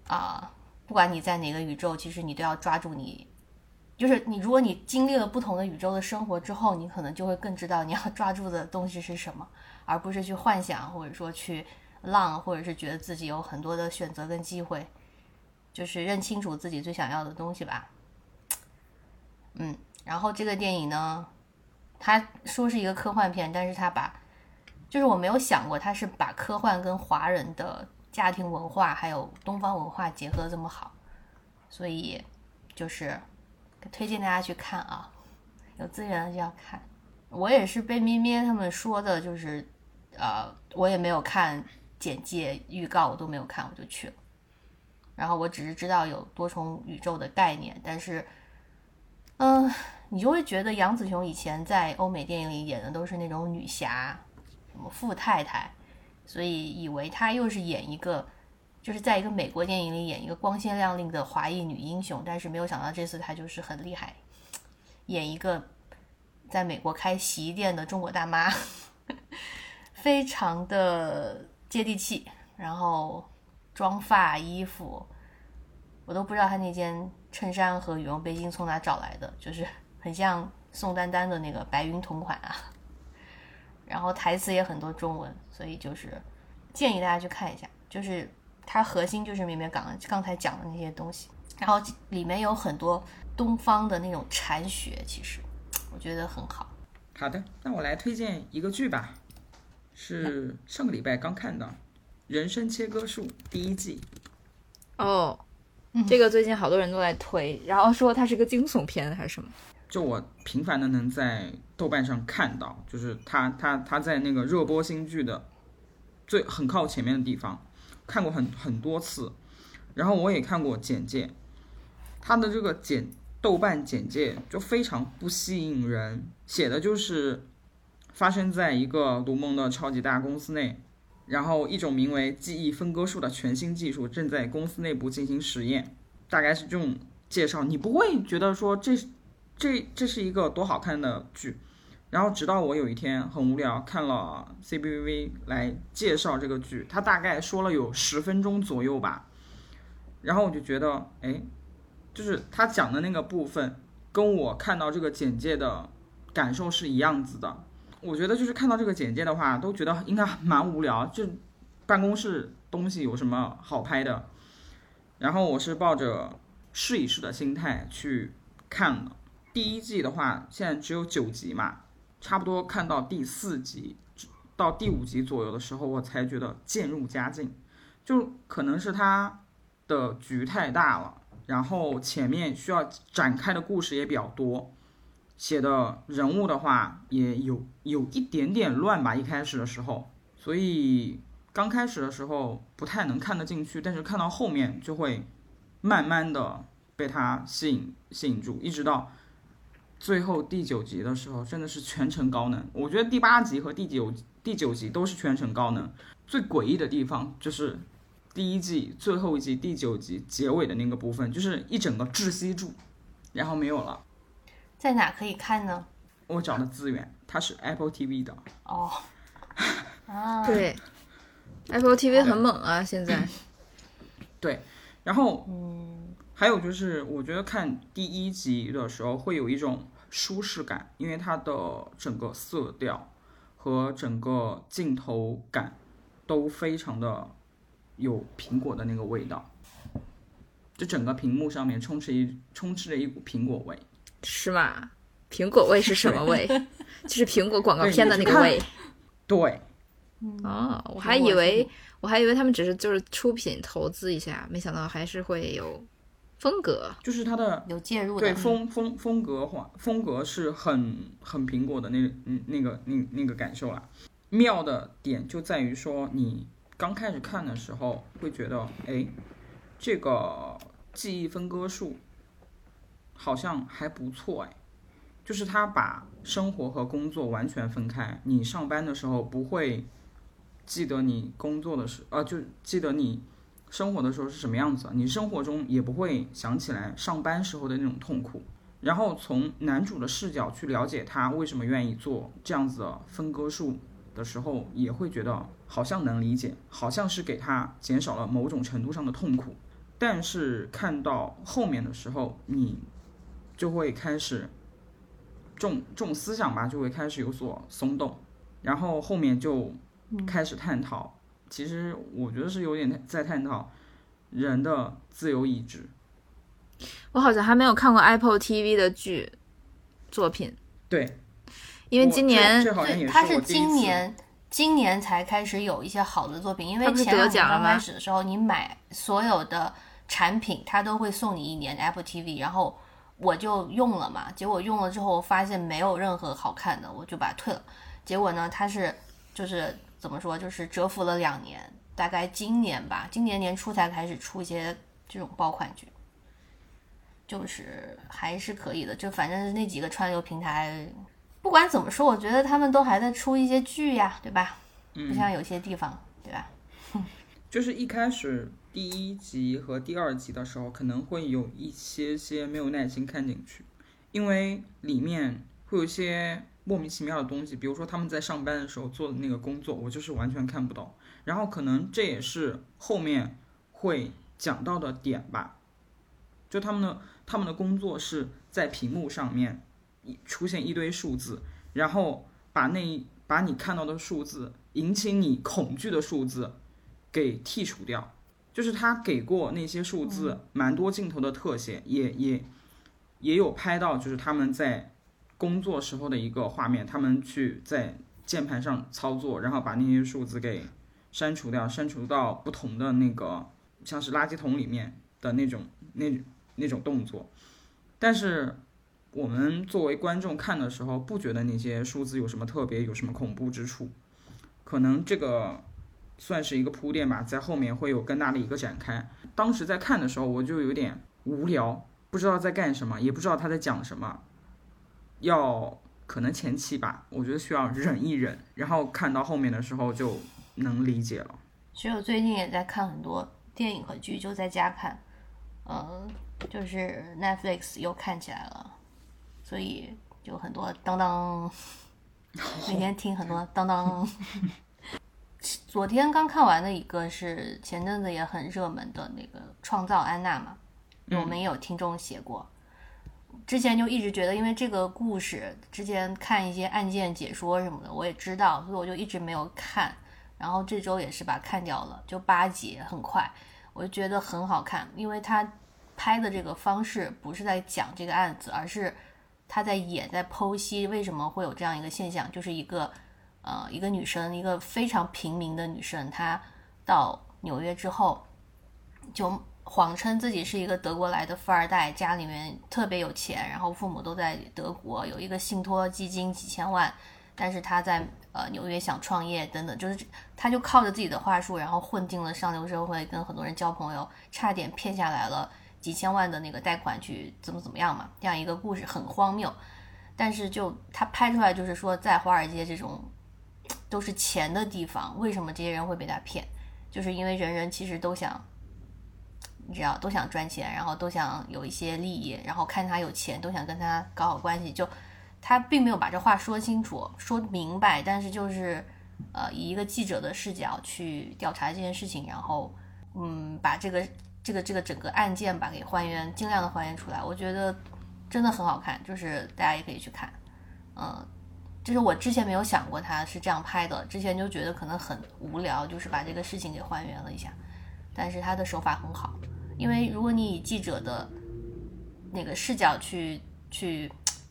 啊，不管你在哪个宇宙，其实你都要抓住你，就是你如果你经历了不同的宇宙的生活之后，你可能就会更知道你要抓住的东西是什么，而不是去幻想或者说去浪，或者是觉得自己有很多的选择跟机会，就是认清楚自己最想要的东西吧。然后这个电影呢，它说是一个科幻片，但是它把就是我没有想过它是把科幻跟华人的家庭文化还有东方文化结合这么好，所以就是推荐大家去看啊，有资源就要看。我也是被咩咩他们说的，就是我也没有看简介预告，我都没有看我就去了，然后我只是知道有多重宇宙的概念，但是你就会觉得杨紫琼以前在欧美电影里演的都是那种女侠什么富太太，所以以为她又是演一个就是在一个美国电影里演一个光鲜亮丽的华裔女英雄，但是没有想到这次她就是很厉害，演一个在美国开洗衣店的中国大妈，非常的接地气，然后妆发衣服我都不知道她那件衬衫和羽绒背心从哪找来的，就是很像宋丹丹的那个白云同款啊，然后台词也很多中文，所以就是建议大家去看一下，就是它核心就是咩咩刚才讲的那些东西，然后里面有很多东方的那种禅学，其实我觉得很好。好的，那我来推荐一个剧吧，是上个礼拜刚看到《人生切割术》第一季。哦，这个最近好多人都在推，然后说它是个惊悚片还是什么，就我频繁的能在豆瓣上看到，就是他在那个热播新剧的最很靠前面的地方，看过很多次，然后我也看过简介，他的这个豆瓣简介就非常不吸引人，写的就是发生在一个卢蒙的超级大公司内，然后一种名为记忆分割术的全新技术正在公司内部进行实验，大概是这种介绍，你不会觉得说这是一个多好看的剧。然后直到我有一天很无聊看了 CBVV 来介绍这个剧，他大概说了有10分钟左右吧，然后我就觉得就是他讲的那个部分跟我看到这个简介的感受是一样子的，我觉得就是看到这个简介的话都觉得应该蛮无聊，就办公室东西有什么好拍的，然后我是抱着试一试的心态去看了。第一季的话现在只有9集嘛，差不多看到第4集到第5集左右的时候，我才觉得渐入佳境，就可能是他的局太大了，然后前面需要展开的故事也比较多，写的人物的话也有一点点乱吧，一开始的时候，所以刚开始的时候不太能看得进去，但是看到后面就会慢慢的被他吸引住，一直到最后第9集的时候，真的是全程高能。我觉得第8集和第九集都是全程高能。最诡异的地方就是第一季最后一集第9集结尾的那个部分，就是一整个窒息住，然后没有了。在哪可以看呢？我找的资源，它是 Apple TV 的。哦，啊，对 ，Apple TV 很猛啊，现在。对，然后还有就是，我觉得看第1集的时候会有一种舒适感，因为它的整个色调和整个镜头感都非常的有苹果的那个味道，就整个屏幕上面充斥着一股苹果味。是吗？苹果味是什么味？就是苹果广告片的那个味。对，哦，我还以为他们只是就是出品投资一下，没想到还是会有风格，就是它的有介入的，对，风格是很苹果的那个感受啦。妙的点就在于说，你刚开始看的时候会觉得，哎，这个记忆分割术好像还不错，哎，就是他把生活和工作完全分开，你上班的时候不会记得你工作的时候，就记得你生活的时候是什么样子，你生活中也不会想起来上班时候的那种痛苦。然后从男主的视角去了解他为什么愿意做这样子的分割术的时候，也会觉得好像能理解，好像是给他减少了某种程度上的痛苦。但是看到后面的时候，你就会开始这种思想吧，就会开始有所松动，然后后面就开始探讨，其实我觉得是有点在探讨人的自由意志。我好像还没有看过 Apple TV 的剧作品。对，因为今年它是今年才开始有一些好的作品，因为前两年刚开始的时候，你买所有的产品，它都会送你一年 Apple TV， 然后我就用了嘛，结果用了之后发现没有任何好看的，我就把它退了。结果呢，它是就是怎么说，就是蛰伏了2年，大概今年吧，今年年初才开始出一些这种爆款剧，就是还是可以的。就反正那几个串流平台，不管怎么说，我觉得他们都还在出一些剧呀，对吧？不像有些地方，对吧？就是一开始第一集和第二集的时候，可能会有一些没有耐心看进去，因为里面会有一些莫名其妙的东西，比如说他们在上班的时候做的那个工作，我就是完全看不懂。然后可能这也是后面会讲到的点吧，就他们的工作是在屏幕上面出现一堆数字，然后把你看到的数字，引起你恐惧的数字给剔除掉。就是他给过那些数字蛮多镜头的特写，也有拍到就是他们在工作时候的一个画面，他们去在键盘上操作，然后把那些数字给删除掉，删除到不同的那个像是垃圾桶里面的那种动作。但是我们作为观众看的时候，不觉得那些数字有什么特别，有什么恐怖之处，可能这个算是一个铺垫吧，在后面会有更大的一个展开。当时在看的时候，我就有点无聊，不知道在干什么，也不知道他在讲什么。可能前期吧，我觉得需要忍一忍，然后看到后面的时候就能理解了。其实我最近也在看很多电影和剧，就在家看，就是 Netflix 又看起来了，所以就很多当当，每天听很多当当。昨天刚看完的一个是前阵子也很热门的那个《创造安娜》嘛，我们也有听众写过。之前就一直觉得，因为这个故事之前看一些案件解说什么的，我也知道，所以我就一直没有看。然后这周也是把看掉了，就8集，很快，我就觉得很好看，因为他拍的这个方式不是在讲这个案子，而是他在剖析为什么会有这样一个现象，就是一个女生，一个非常平民的女生，她到纽约之后，就谎称自己是一个德国来的富二代，家里面特别有钱，然后父母都在德国，有一个信托基金几千万，但是她在纽约想创业等等，就是她就靠着自己的话术，然后混进了上流社会，跟很多人交朋友，差点骗下来了几千万的那个贷款去怎么样嘛，这样一个故事很荒谬，但是就她拍出来就是说，在华尔街这种都是钱的地方，为什么这些人会被他骗，就是因为人其实都想，你知道，都想赚钱，然后都想有一些利益，然后看他有钱都想跟他搞好关系，就他并没有把这话说清楚说明白，但是就是以一个记者的视角去调查这件事情，然后把这个整个案件吧给还原，尽量的还原出来，我觉得真的很好看，就是大家也可以去看。就是我之前没有想过它是这样拍的，之前就觉得可能很无聊，就是把这个事情给还原了一下，但是它的手法很好，因为如果你以记者的那个视角去，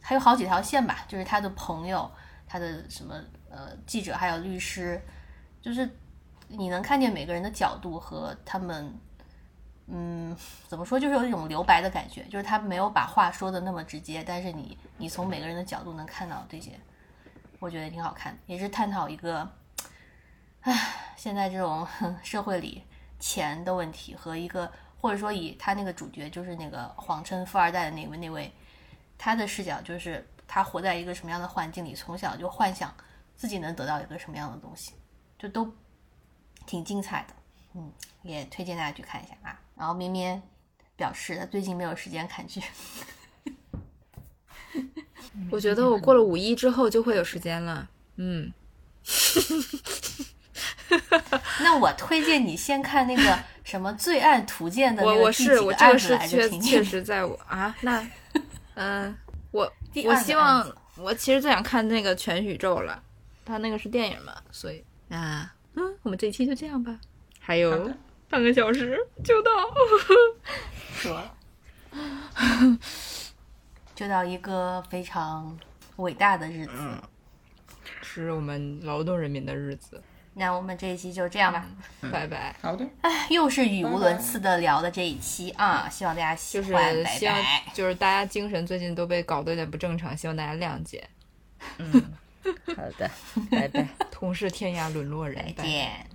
还有好几条线吧，就是他的朋友，他的什么记者还有律师，就是你能看见每个人的角度和他们怎么说，就是有一种留白的感觉，就是他没有把话说的那么直接，但是你从每个人的角度能看到这些，我觉得挺好看的，也是探讨一个现在这种社会里钱的问题和一个，或者说以他那个主角就是那个谎称富二代的那位，他的视角就是他活在一个什么样的环境里，从小就幻想自己能得到一个什么样的东西，就都挺精彩的，也推荐大家去看一下啊。然后咩咩表示他最近没有时间看剧，我觉得我过了五一之后就会有时间了，那我推荐你先看那个什么《罪案图鉴》的那个第几个案子来着？确实在我啊，那我希望我其实最想看那个全宇宙了，它那个是电影嘛，所以我们这一期就这样吧，还有半个小时就到，就到一个非常伟大的日子，是我们劳动人民的日子。那我们这一期就这样吧，拜拜。好的，又是语无伦次的聊的这一期啊，希望大家喜欢，就是希望就是大家精神最近都被搞得有点不正常，希望大家谅解。好的，拜拜。同是天涯沦落人，再见。